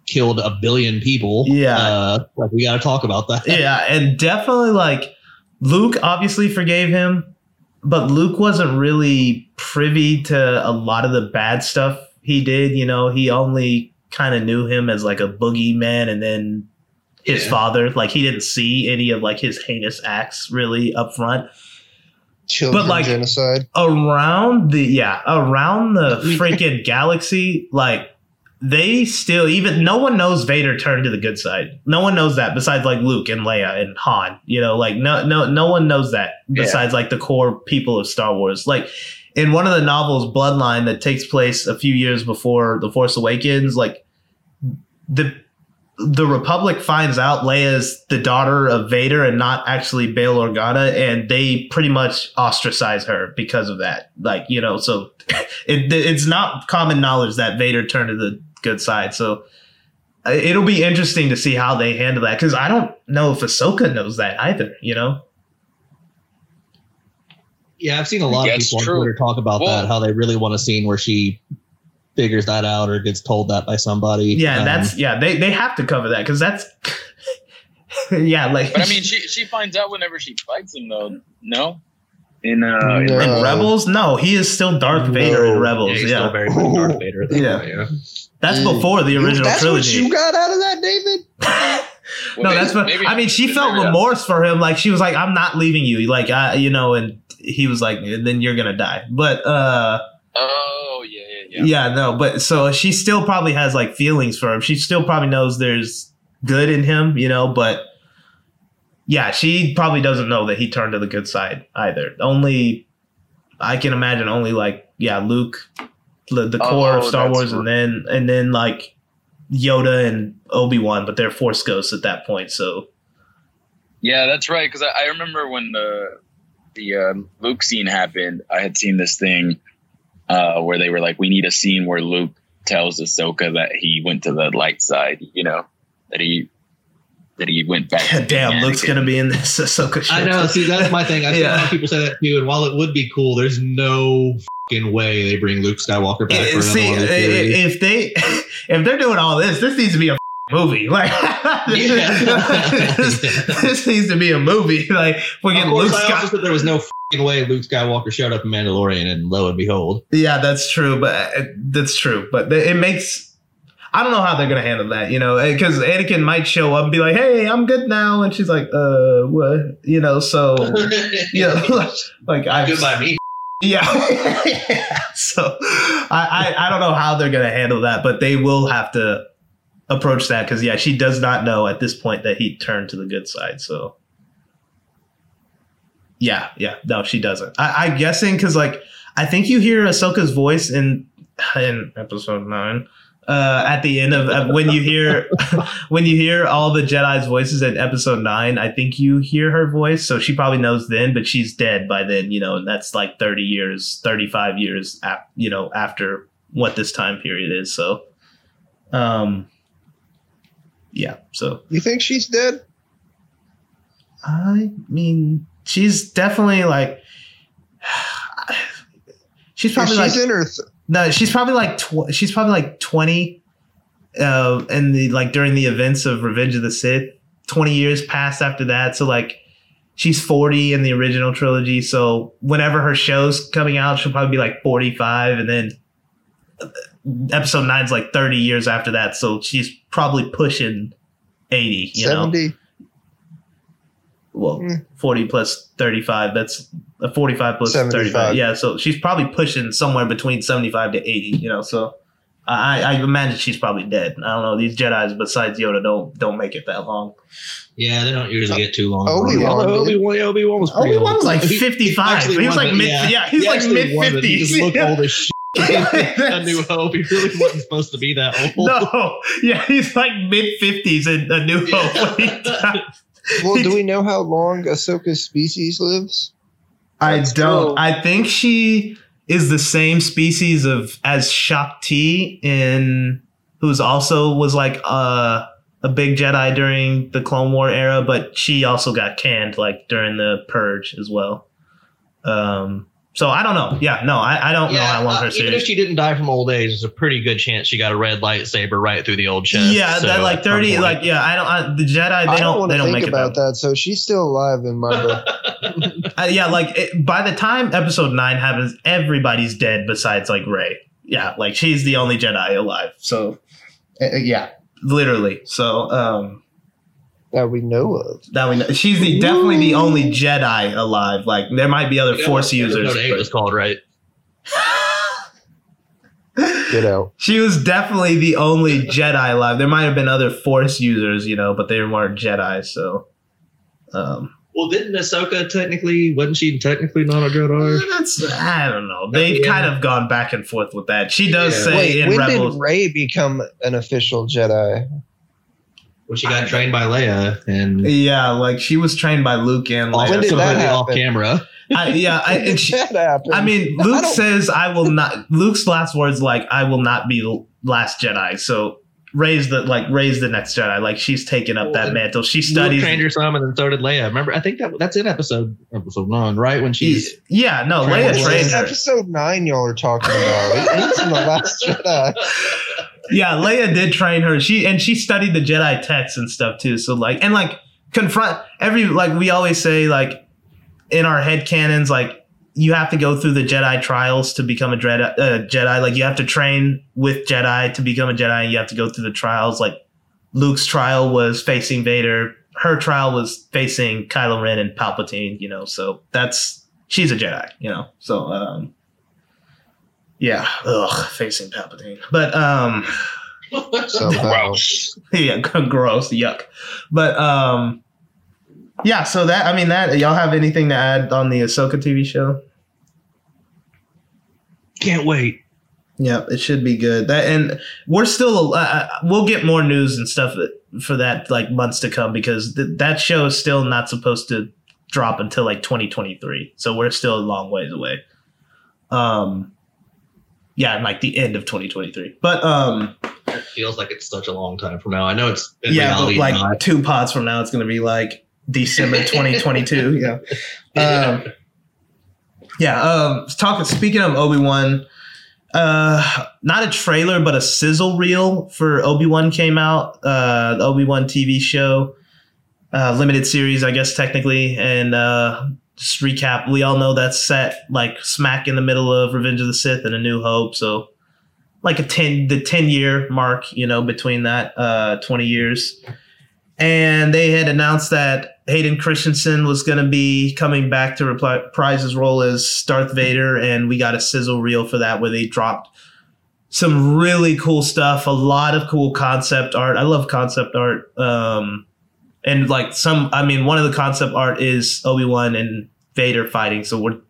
killed 1 billion people. We gotta talk about that. And definitely like Luke obviously forgave him, but Luke wasn't really privy to a lot of the bad stuff he did. He only kind of knew him as like a boogeyman, and then his father. Like, he didn't see any of like his heinous acts really up front. Children, but like genocide around the freaking galaxy, like they still, no one knows Vader turned to the good side. No one knows that besides like Luke and Leia and Han, like no one knows that besides like the core people of Star Wars. Like in one of the novels, Bloodline, that takes place a few years before The Force Awakens, like the Republic finds out Leia's the daughter of Vader and not actually Bail Organa, and they pretty much ostracize her because of that. Like, so it's not common knowledge that Vader turned to the good side. So it'll be interesting to see how they handle that, because I don't know if Ahsoka knows that either, Yeah, I've seen a lot of people on Twitter talk about that, how they really want a scene where she figures that out or gets told that by somebody. Yeah, they have to cover that, because that's But I mean, she finds out whenever she fights him, though. No? In Rebels? No, he is still Darth Vader in Rebels. Yeah, he's still very much Darth Vader. That's before the original trilogy. That's what you got out of that, David? She felt remorse for him. Like, she was like, I'm not leaving you. Like, and he was like, then you're going to die. But, so she still probably has like feelings for him. She still probably knows there's good in him, but she probably doesn't know that he turned to the good side either. I can imagine only Luke, the core of Star Wars, and then like Yoda and Obi-Wan, but they're Force Ghosts at that point. So Yeah, that's right. Because I remember when the Luke scene happened, I had seen this thing where they were like, we need a scene where Luke tells Ahsoka that he went to the light side, you know, that he went back. Damn, Luke's going to be in this Ahsoka show. I know. See, that's my thing. I've seen a lot of people say that too. And while it would be cool, there's no fucking way they bring Luke Skywalker back. Yeah, for if they're doing all this, this needs to be a movie. Like this needs to be a movie. Like fucking Luke Skywalker. There was no fucking way Luke Skywalker showed up in Mandalorian, and lo and behold. Yeah, that's true. But it makes. I don't know how they're going to handle that, you know, because Anakin might show up and be like, hey, I'm good now. And she's like, what? You know, so, you know, like, I'm good by me. Yeah. So I don't know how they're going to handle that, but they will have to approach that because, yeah, she does not know at this point that he turned to the good side. So, yeah. No, she doesn't. I'm guessing because, like, I think you hear Ahsoka's voice in episode 9. At the end of when you hear all the Jedi's voices in episode 9, I think you hear her voice. So she probably knows then, but she's dead by then, you know, and that's like 35 years, you know, after what this time period is. So, yeah. So you think she's dead? I mean, she's definitely like, she's probably like 20 and during the events of Revenge of the Sith, 20 years passed after that. So like she's 40 in the original trilogy. So whenever her show's coming out, she'll probably be like 45. And then episode 9's like 30 years after that. So she's probably pushing 80, you 70. Know? Well, 40 plus 35, that's 45 plus 75. 35. Yeah, so she's probably pushing somewhere between 75 to 80, you know, so I imagine she's probably dead. I don't know. These Jedis besides Yoda don't make it that long. Yeah, they don't usually get too long. Obi-Wan was pretty old. Obi-Wan was like 55. He was like mid-50s. He just looked old as shit. A New Hope. He really wasn't supposed to be that old. No. Yeah, he's like mid-50s in A New Hope. Well, do we know how long Ahsoka's species lives? I don't. I think she is the same species as Shakti, who's also was like a big Jedi during the Clone War era, but she also got canned like during the Purge as well. So I don't know. Yeah, no, I don't know how long her series. Even if she didn't die from old age, there's a pretty good chance she got a red lightsaber right through the old chest. Yeah, so that like 30. Like, yeah, I don't. The Jedi, they don't make it about that. So she's still alive in my book. Yeah, like by the time episode 9 happens, everybody's dead besides like Rey. Yeah, like she's the only Jedi alive. So yeah, literally. So that we know of. She's definitely the only Jedi alive. Like there might be other Force users. It was called right. Get out. She was definitely the only Jedi alive. There might have been other Force users, you know, but they weren't Jedi. So. Well, didn't Ahsoka wasn't she technically not a Jedi? That's, I don't know. They've kind of gone back and forth with that. She does say in Rebels. When did Rey become an official Jedi? Well, she got trained by Leia, and she was trained by Luke and Leia. When did that happen? Off camera. I mean, Luke says, "I will not." Luke's last words, like, "I will not be last Jedi." So raise the next Jedi. Like she's taken up that mantle. She studies. Luke trained her some, and then so did Leia. Remember, I think that's in episode 9, right? When she's Leia trained her. Episode 9, y'all are talking about. It's in the Last Jedi. Yeah, Leia did train her. She studied the Jedi texts and stuff too. So like confront we always say like in our headcanons, like you have to go through the Jedi trials to become a Jedi. Like you have to train with Jedi to become a Jedi. You have to go through the trials. Like Luke's trial was facing Vader. Her trial was facing Kylo Ren and Palpatine. You know, so she's a Jedi. You know, so. Yeah, facing Palpatine, but so gross. Yeah, gross, yuck. But yeah, so that y'all have anything to add on the Ahsoka TV show? Can't wait. Yeah, it should be good. That and we're still we'll get more news and stuff for that, like, months to come, because that show is still not supposed to drop until like 2023. So we're still a long ways away. Yeah, and like the end of 2023. But it feels like it's such a long time from now. I know it's in reality, but like not. 2 pods from now, it's going to be like December 2022. Yeah. Speaking of Obi-Wan, not a trailer, but a sizzle reel for Obi-Wan came out. The Obi-Wan TV show, limited series, I guess, technically. And just recap, we all know that's set like smack in the middle of Revenge of the Sith and A New Hope. So like the 10-year mark, you know, between that 20 years. And they had announced that Hayden Christensen was going to be coming back to reprise his role as Darth Vader. And we got a sizzle reel for that where they dropped some really cool stuff, a lot of cool concept art. I love concept art. And like one of the concept art is Obi-Wan and Vader fighting. So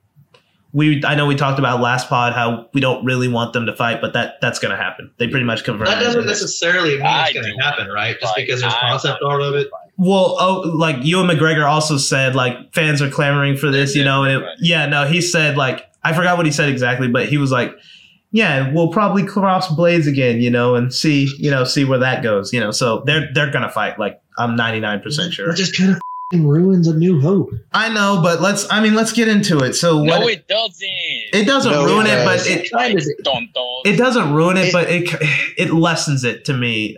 I know we talked about last pod how we don't really want them to fight, but that's going to happen. They pretty much confirmed. That doesn't necessarily mean it's going to happen, right? Just because there's concept art of it. Well, like Ewan McGregor also said, like, fans are clamoring for this, you know. And he said, like, I forgot what he said exactly, but he was like, yeah, we'll probably cross blades again, you know, and see where that goes, you know. So they're going to fight, like, I'm 99% sure. That just kind of ruins A New Hope. I know, but let's get into it. So what? No, it doesn't. It doesn't ruin it, but it doesn't ruin it, but it lessens it to me.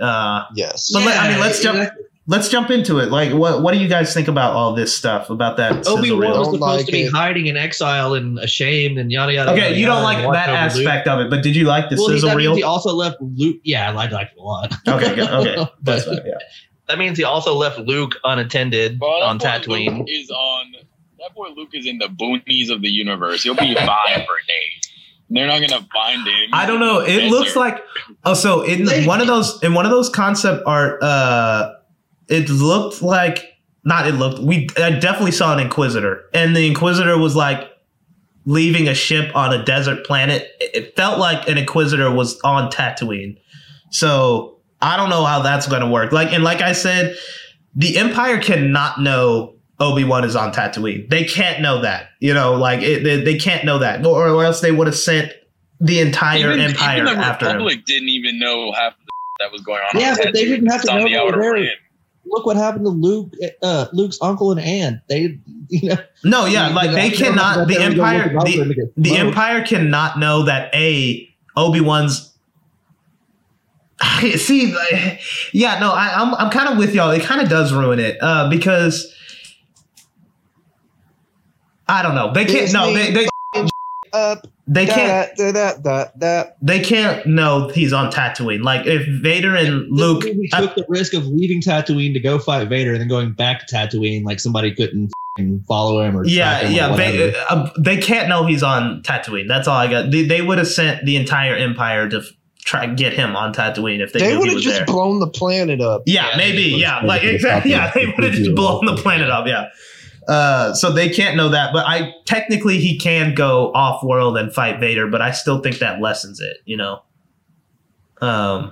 Yes. But let's jump into it. Like, what do you guys think about all this stuff? About that Obi-Wan was supposed to be hiding in exile and ashamed and yada yada. Okay, you don't like that aspect of it, but did you like the sizzle reel? He also left Luke. Yeah, I liked it a lot. Okay, good. Okay, that's fine. Yeah. That means he also left Luke unattended on Tatooine. That boy Luke is in the boonies of the universe. He'll be fine for days. They're not gonna find him. I don't know. It looks like in one of those concept art. I definitely saw an Inquisitor, and the Inquisitor was like leaving a ship on a desert planet. It felt like an Inquisitor was on Tatooine. So I don't know how that's going to work. Like I said, the Empire cannot know Obi-Wan is on Tatooine. They can't know that, you know, like they can't know that, or else they would have sent the entire Empire even after him. The Republic didn't even know half of the that was going on. Yeah, but they didn't have to know the Look what happened to Luke, Luke's uncle and aunt. They, you know. No, yeah, like they cannot. The Empire, the Empire cannot know that Obi-Wan's. See, I'm kind of with y'all. It kind of does ruin it because I don't know. They can't. No, they can't know he's on Tatooine. Like if Vader and Luke took the risk of leaving Tatooine to go fight Vader and then going back to Tatooine, like somebody couldn't follow him or track him or they can't know he's on Tatooine. That's all I got. They would have sent the entire Empire to try and get him on Tatooine if they would have just blown the planet up. Yeah, maybe. Yeah, like exactly. Yeah, they would have just blown the planet up. Yeah. So they can't know that. But technically he can go off world and fight Vader, but I still think that lessens it, you know. But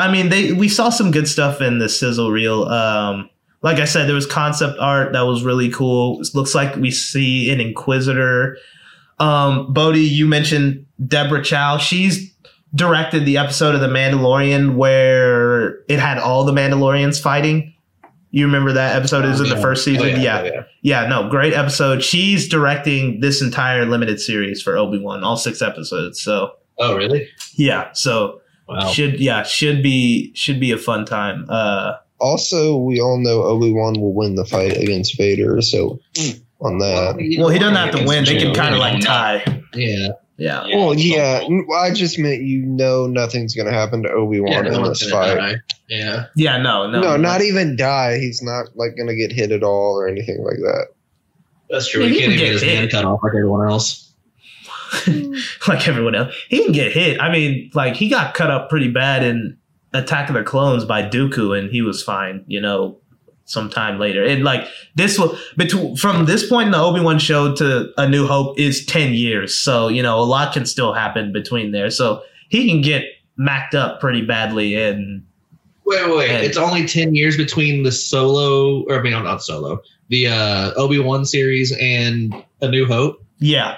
I mean, we saw some good stuff in the sizzle reel. Like I said, there was concept art that was really cool. It looks like we see an Inquisitor. Bodhi, you mentioned Deborah Chow. She's directed the episode of The Mandalorian where it had all the Mandalorians fighting. You remember that episode? It was in the first season. Great episode. She's directing this entire limited series for Obi-Wan, all 6 episodes. So, oh really? Yeah. So should be a fun time. Also, we all know Obi-Wan will win the fight against Vader. So on that, well, he doesn't have to win. They can kind of like tie. Yeah. Yeah. Well, yeah. I just meant nothing's gonna happen to Obi-Wan in this fight. Die. Yeah. Yeah. No. Not even die. He's not like gonna get hit at all or anything like that. That's true. He can't even get his hand cut off like everyone else. Like everyone else, he can get hit. I mean, like he got cut up pretty bad in Attack of the Clones by Dooku, and he was fine. You know. Sometime later. And like this will from this point in the Obi-Wan show to A New Hope is 10 years. So, you know, a lot can still happen between there. So he can get macked up pretty badly and Wait. And it's only 10 years between the Solo, or I mean, not Solo, the Obi-Wan series and A New Hope. Yeah.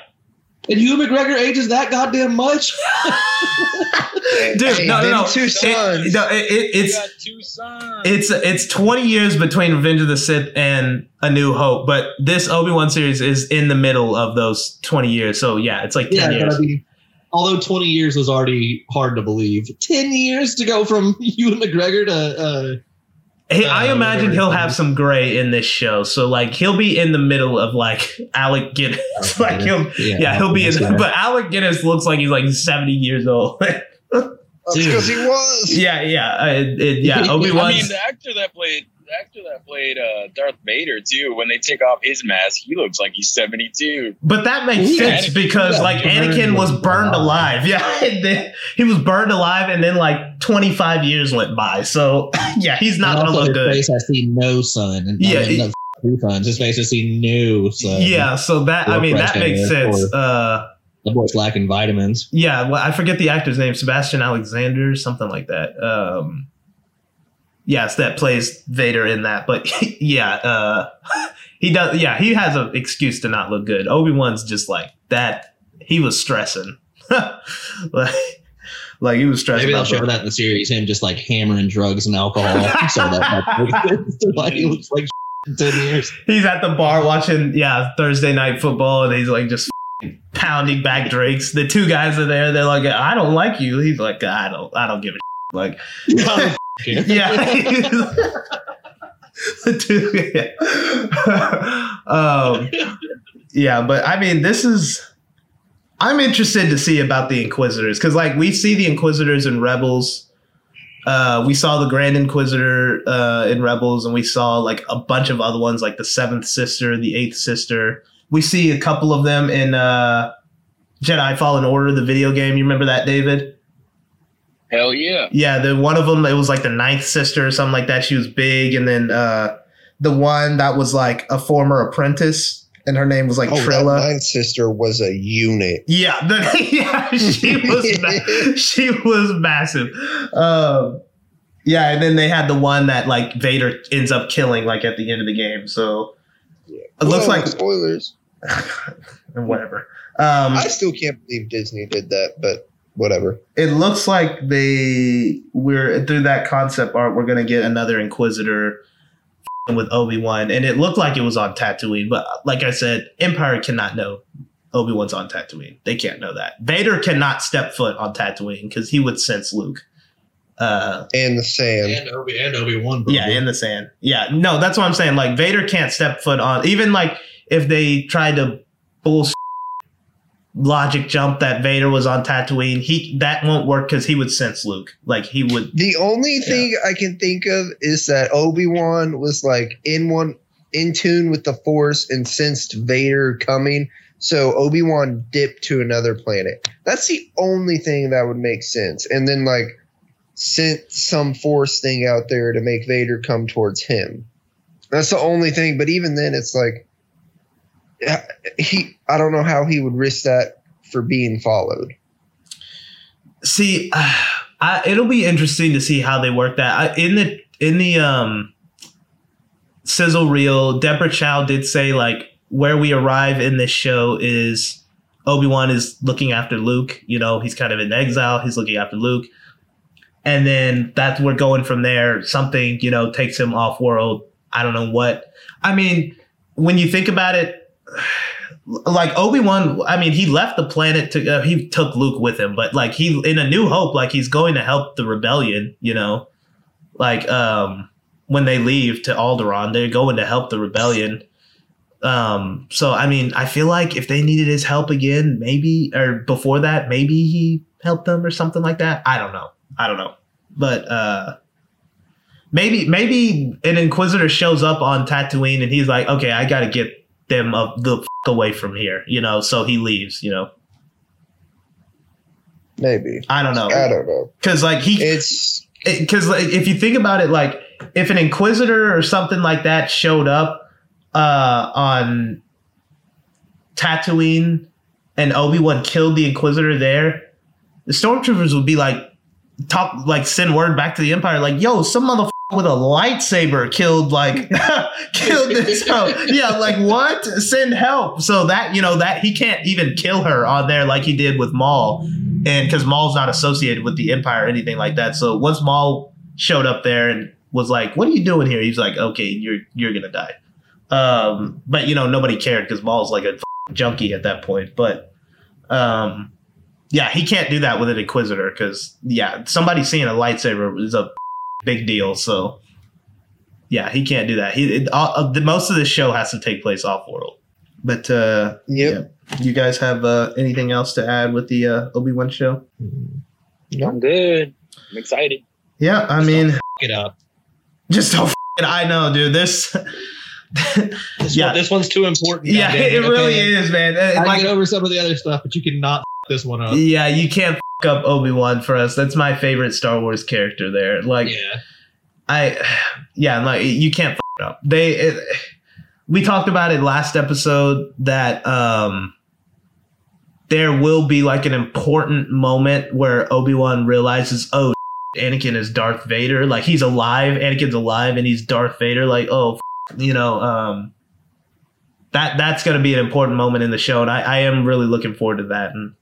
And Hugh McGregor ages that goddamn much? Dude, no. Two sons. It's 20 years between Revenge of the Sith and A New Hope, but this Obi-Wan series is in the middle of those 20 years. So, yeah, it's like 10 years. Although 20 years was already hard to believe. 10 years to go from Hugh McGregor to... I imagine he'll have some gray in this show. So, like, he'll be in the middle of, like, Alec Guinness. Okay. Like, he'll be in... Right. But Alec Guinness looks like he's, like, 70 years old. That's because he was. Obi-Wan. I mean, the actor that played Darth Vader, too, when they take off his mask, he looks like he's 72. But that makes sense because, like, Anakin was burned alive. Yeah, he was burned alive, and then, like, 25 years went by. So, yeah, he's not going to look good. His face has seen no sun. Yeah, his face has seen no sun. Yeah, so that makes sense. The boy's lacking vitamins. Yeah, well, I forget the actor's name, Sebastian Alexander, something like that. Yes, that plays Vader in that, but he does. Yeah, he has an excuse to not look good. Obi-Wan's just like that. He was stressing, like he was stressing. Maybe they'll show that in the series. Him just like hammering drugs and alcohol. So that like he looks like in 10 years. He's at the bar watching Thursday night football, and he's like just pounding back drinks. The two guys are there. They're like, I don't like you. He's like, I don't give a shit. Like. But I mean, I'm interested to see about the Inquisitors because, like, we see the Inquisitors in Rebels. We saw the Grand Inquisitor in Rebels, and we saw like a bunch of other ones, like the Seventh Sister, the Eighth Sister. We see a couple of them in Jedi Fallen Order, the video game. You remember that, David? Hell yeah. Yeah, one of them, it was like the Ninth Sister or something like that. She was big. And then the one that was like a former apprentice, and her name was like Trilla. The Ninth Sister was a unit. Yeah, she was massive. And then they had the one that like Vader ends up killing like at the end of the game. So looks like spoilers. Whatever. I still can't believe Disney did that, but. Whatever. It looks like we're through that concept art. We're gonna get another Inquisitor with Obi-Wan, and it looked like it was on Tatooine. But like I said, Empire cannot know Obi-Wan's on Tatooine. They can't know that. Vader cannot step foot on Tatooine because he would sense Luke. And the sand. And Obi-Wan. Probably. Yeah, in the sand. Yeah, no, that's what I'm saying. Like Vader can't step foot on. Even like if they tried to bullshit. Logic jump that Vader was on Tatooine. That won't work because he would sense Luke. Like he would. The only thing I can think of is that Obi-Wan was like in tune with the Force and sensed Vader coming. So Obi-Wan dipped to another planet. That's the only thing that would make sense. And then like sent some Force thing out there to make Vader come towards him. That's the only thing. But even then, it's like. I don't know how he would risk that for being followed. See, it'll be interesting to see how they work that. In the sizzle reel, Deborah Chow did say like where we arrive in this show is Obi-Wan is looking after Luke. You know, he's kind of in exile. He's looking after Luke, and then that we're going from there. Something takes him off world. I don't know what. I mean, when you think about it. Like Obi-Wan, I mean, he left the planet to he took Luke with him, but like he in A New Hope, like he's going to help the rebellion, like when they leave to Alderaan, they're going to help the rebellion. So, I mean, I feel like if they needed his help again, maybe or before that, maybe he helped them or something like that. I don't know. But maybe an Inquisitor shows up on Tatooine and he's like, OK, I got to get them up the away from here, so he leaves, Maybe. I don't know. Because, like, if you think about it, like, if an Inquisitor or something like that showed up on Tatooine and Obi-Wan killed the Inquisitor there, the Stormtroopers would be like, top, like, send word back to the Empire, like, yo, some motherfucker with a lightsaber killed, like, killed this girl. Yeah, like, what? Send help. So that, you know, that he can't even kill her on there like he did with Maul. And because Maul's not associated with the Empire or anything like that. So once Maul showed up there and was like, what are you doing here? He's like, okay, you're going to die. But, you know, nobody cared because Maul's like a junkie at that point. But, yeah, he can't do that with an Inquisitor because, yeah, somebody seeing a lightsaber is a big deal. So, yeah, he can't do that. Most of this show has to take place off-world. But, yeah. You guys have anything else to add with the Obi-Wan show? No. I'm good. I'm excited. Yeah, I mean... Don't f*** it up. Just don't f*** it. I know, dude. This... this one's too important. Yeah, it really is, man. I like, get over some of the other stuff, but you cannot this one up. Yeah, you can't up Obi-Wan for us. That's my favorite Star Wars character there. Like, yeah. You can't it up. We talked about it last episode that there will be like an important moment where Obi-Wan realizes, oh, Anakin is Darth Vader. Like, he's alive. Anakin's alive, and he's Darth Vader. Like, oh. You know, that's going to be an important moment in the show, and I am really looking forward to that. And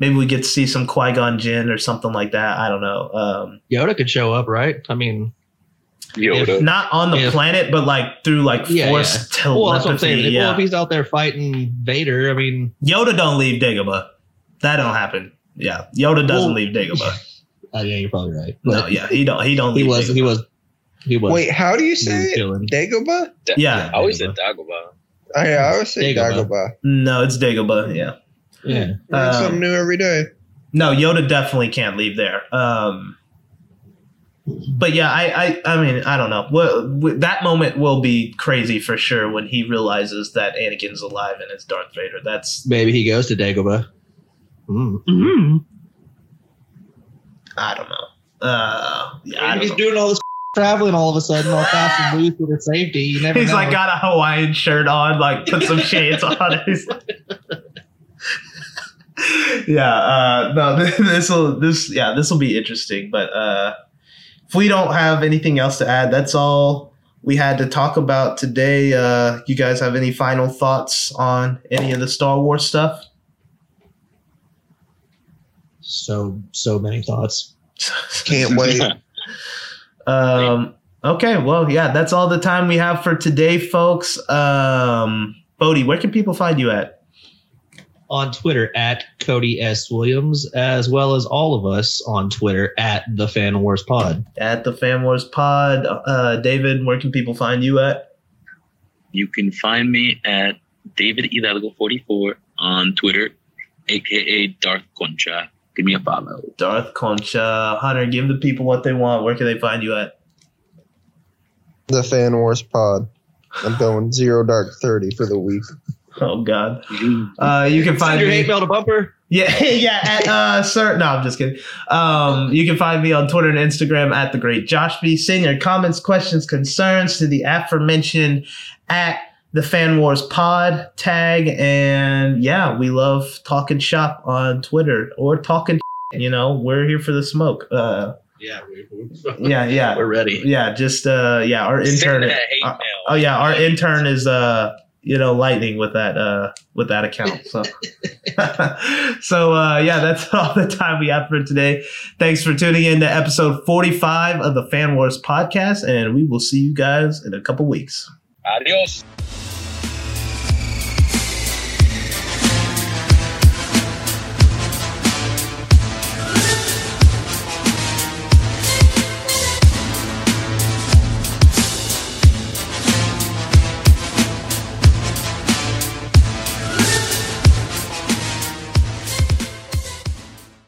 maybe we get to see some Qui-Gon Jinn or something like that. I don't know. Yoda could show up, right? I mean, Yoda, not on the planet, but like through like force telepathy. Well, that's what I'm saying. Well, if he's out there fighting Vader, I mean, Yoda don't leave Dagobah. That don't happen. Yeah, Yoda doesn't leave Dagobah. Yeah, you're probably right. But no, yeah, he don't. Leave Dagobah. He was. Wait, how do you say it? Dagobah? Yeah. I always said Dagobah. I always say Dagobah. No, it's Dagobah, yeah. Learn something new every day. No, Yoda definitely can't leave there. But yeah, I mean, I don't know. Well, that moment will be crazy for sure when he realizes that Anakin's alive and it's Darth Vader. Maybe he goes to Dagobah. Mm. Mm-hmm. I don't know. He's doing all this traveling all of a sudden, all fast and loose with his safety. You never know. Like got a Hawaiian shirt on, like put some shades on. He's like, this will be interesting. But if we don't have anything else to add, that's all we had to talk about today. You guys have any final thoughts on any of the Star Wars stuff? So many thoughts. Can't wait. Okay, well, yeah, that's all the time we have for today, folks. Bodhi, where can people find you at? On Twitter at Cody S. Williams, as well as all of us on Twitter at The Fan Wars Pod. At The Fan Wars Pod. David, where can people find you at? You can find me at David Hidalgo 44 on Twitter, aka Darth Concha. Give me a follow. Darth Concha. Hunter, give the people what they want. Where can they find you at? The Fan Wars Pod. I'm going 0 Dark 30 for the week. Oh, God. You can find me. Send your hate mail to Bumper. Yeah. At, sir. No, I'm just kidding. You can find me on Twitter and Instagram at The Great Josh B. Send your comments, questions, concerns to the aforementioned at The Fan Wars Pod tag, and yeah, we love talking shop on Twitter or talking. You know, we're here for the smoke. We're ready. Yeah, just our intern. Our intern is lightning with that account. So, that's all the time we have for today. Thanks for tuning in to episode 45 of the Fan Wars Podcast, and we will see you guys in a couple weeks. Adios.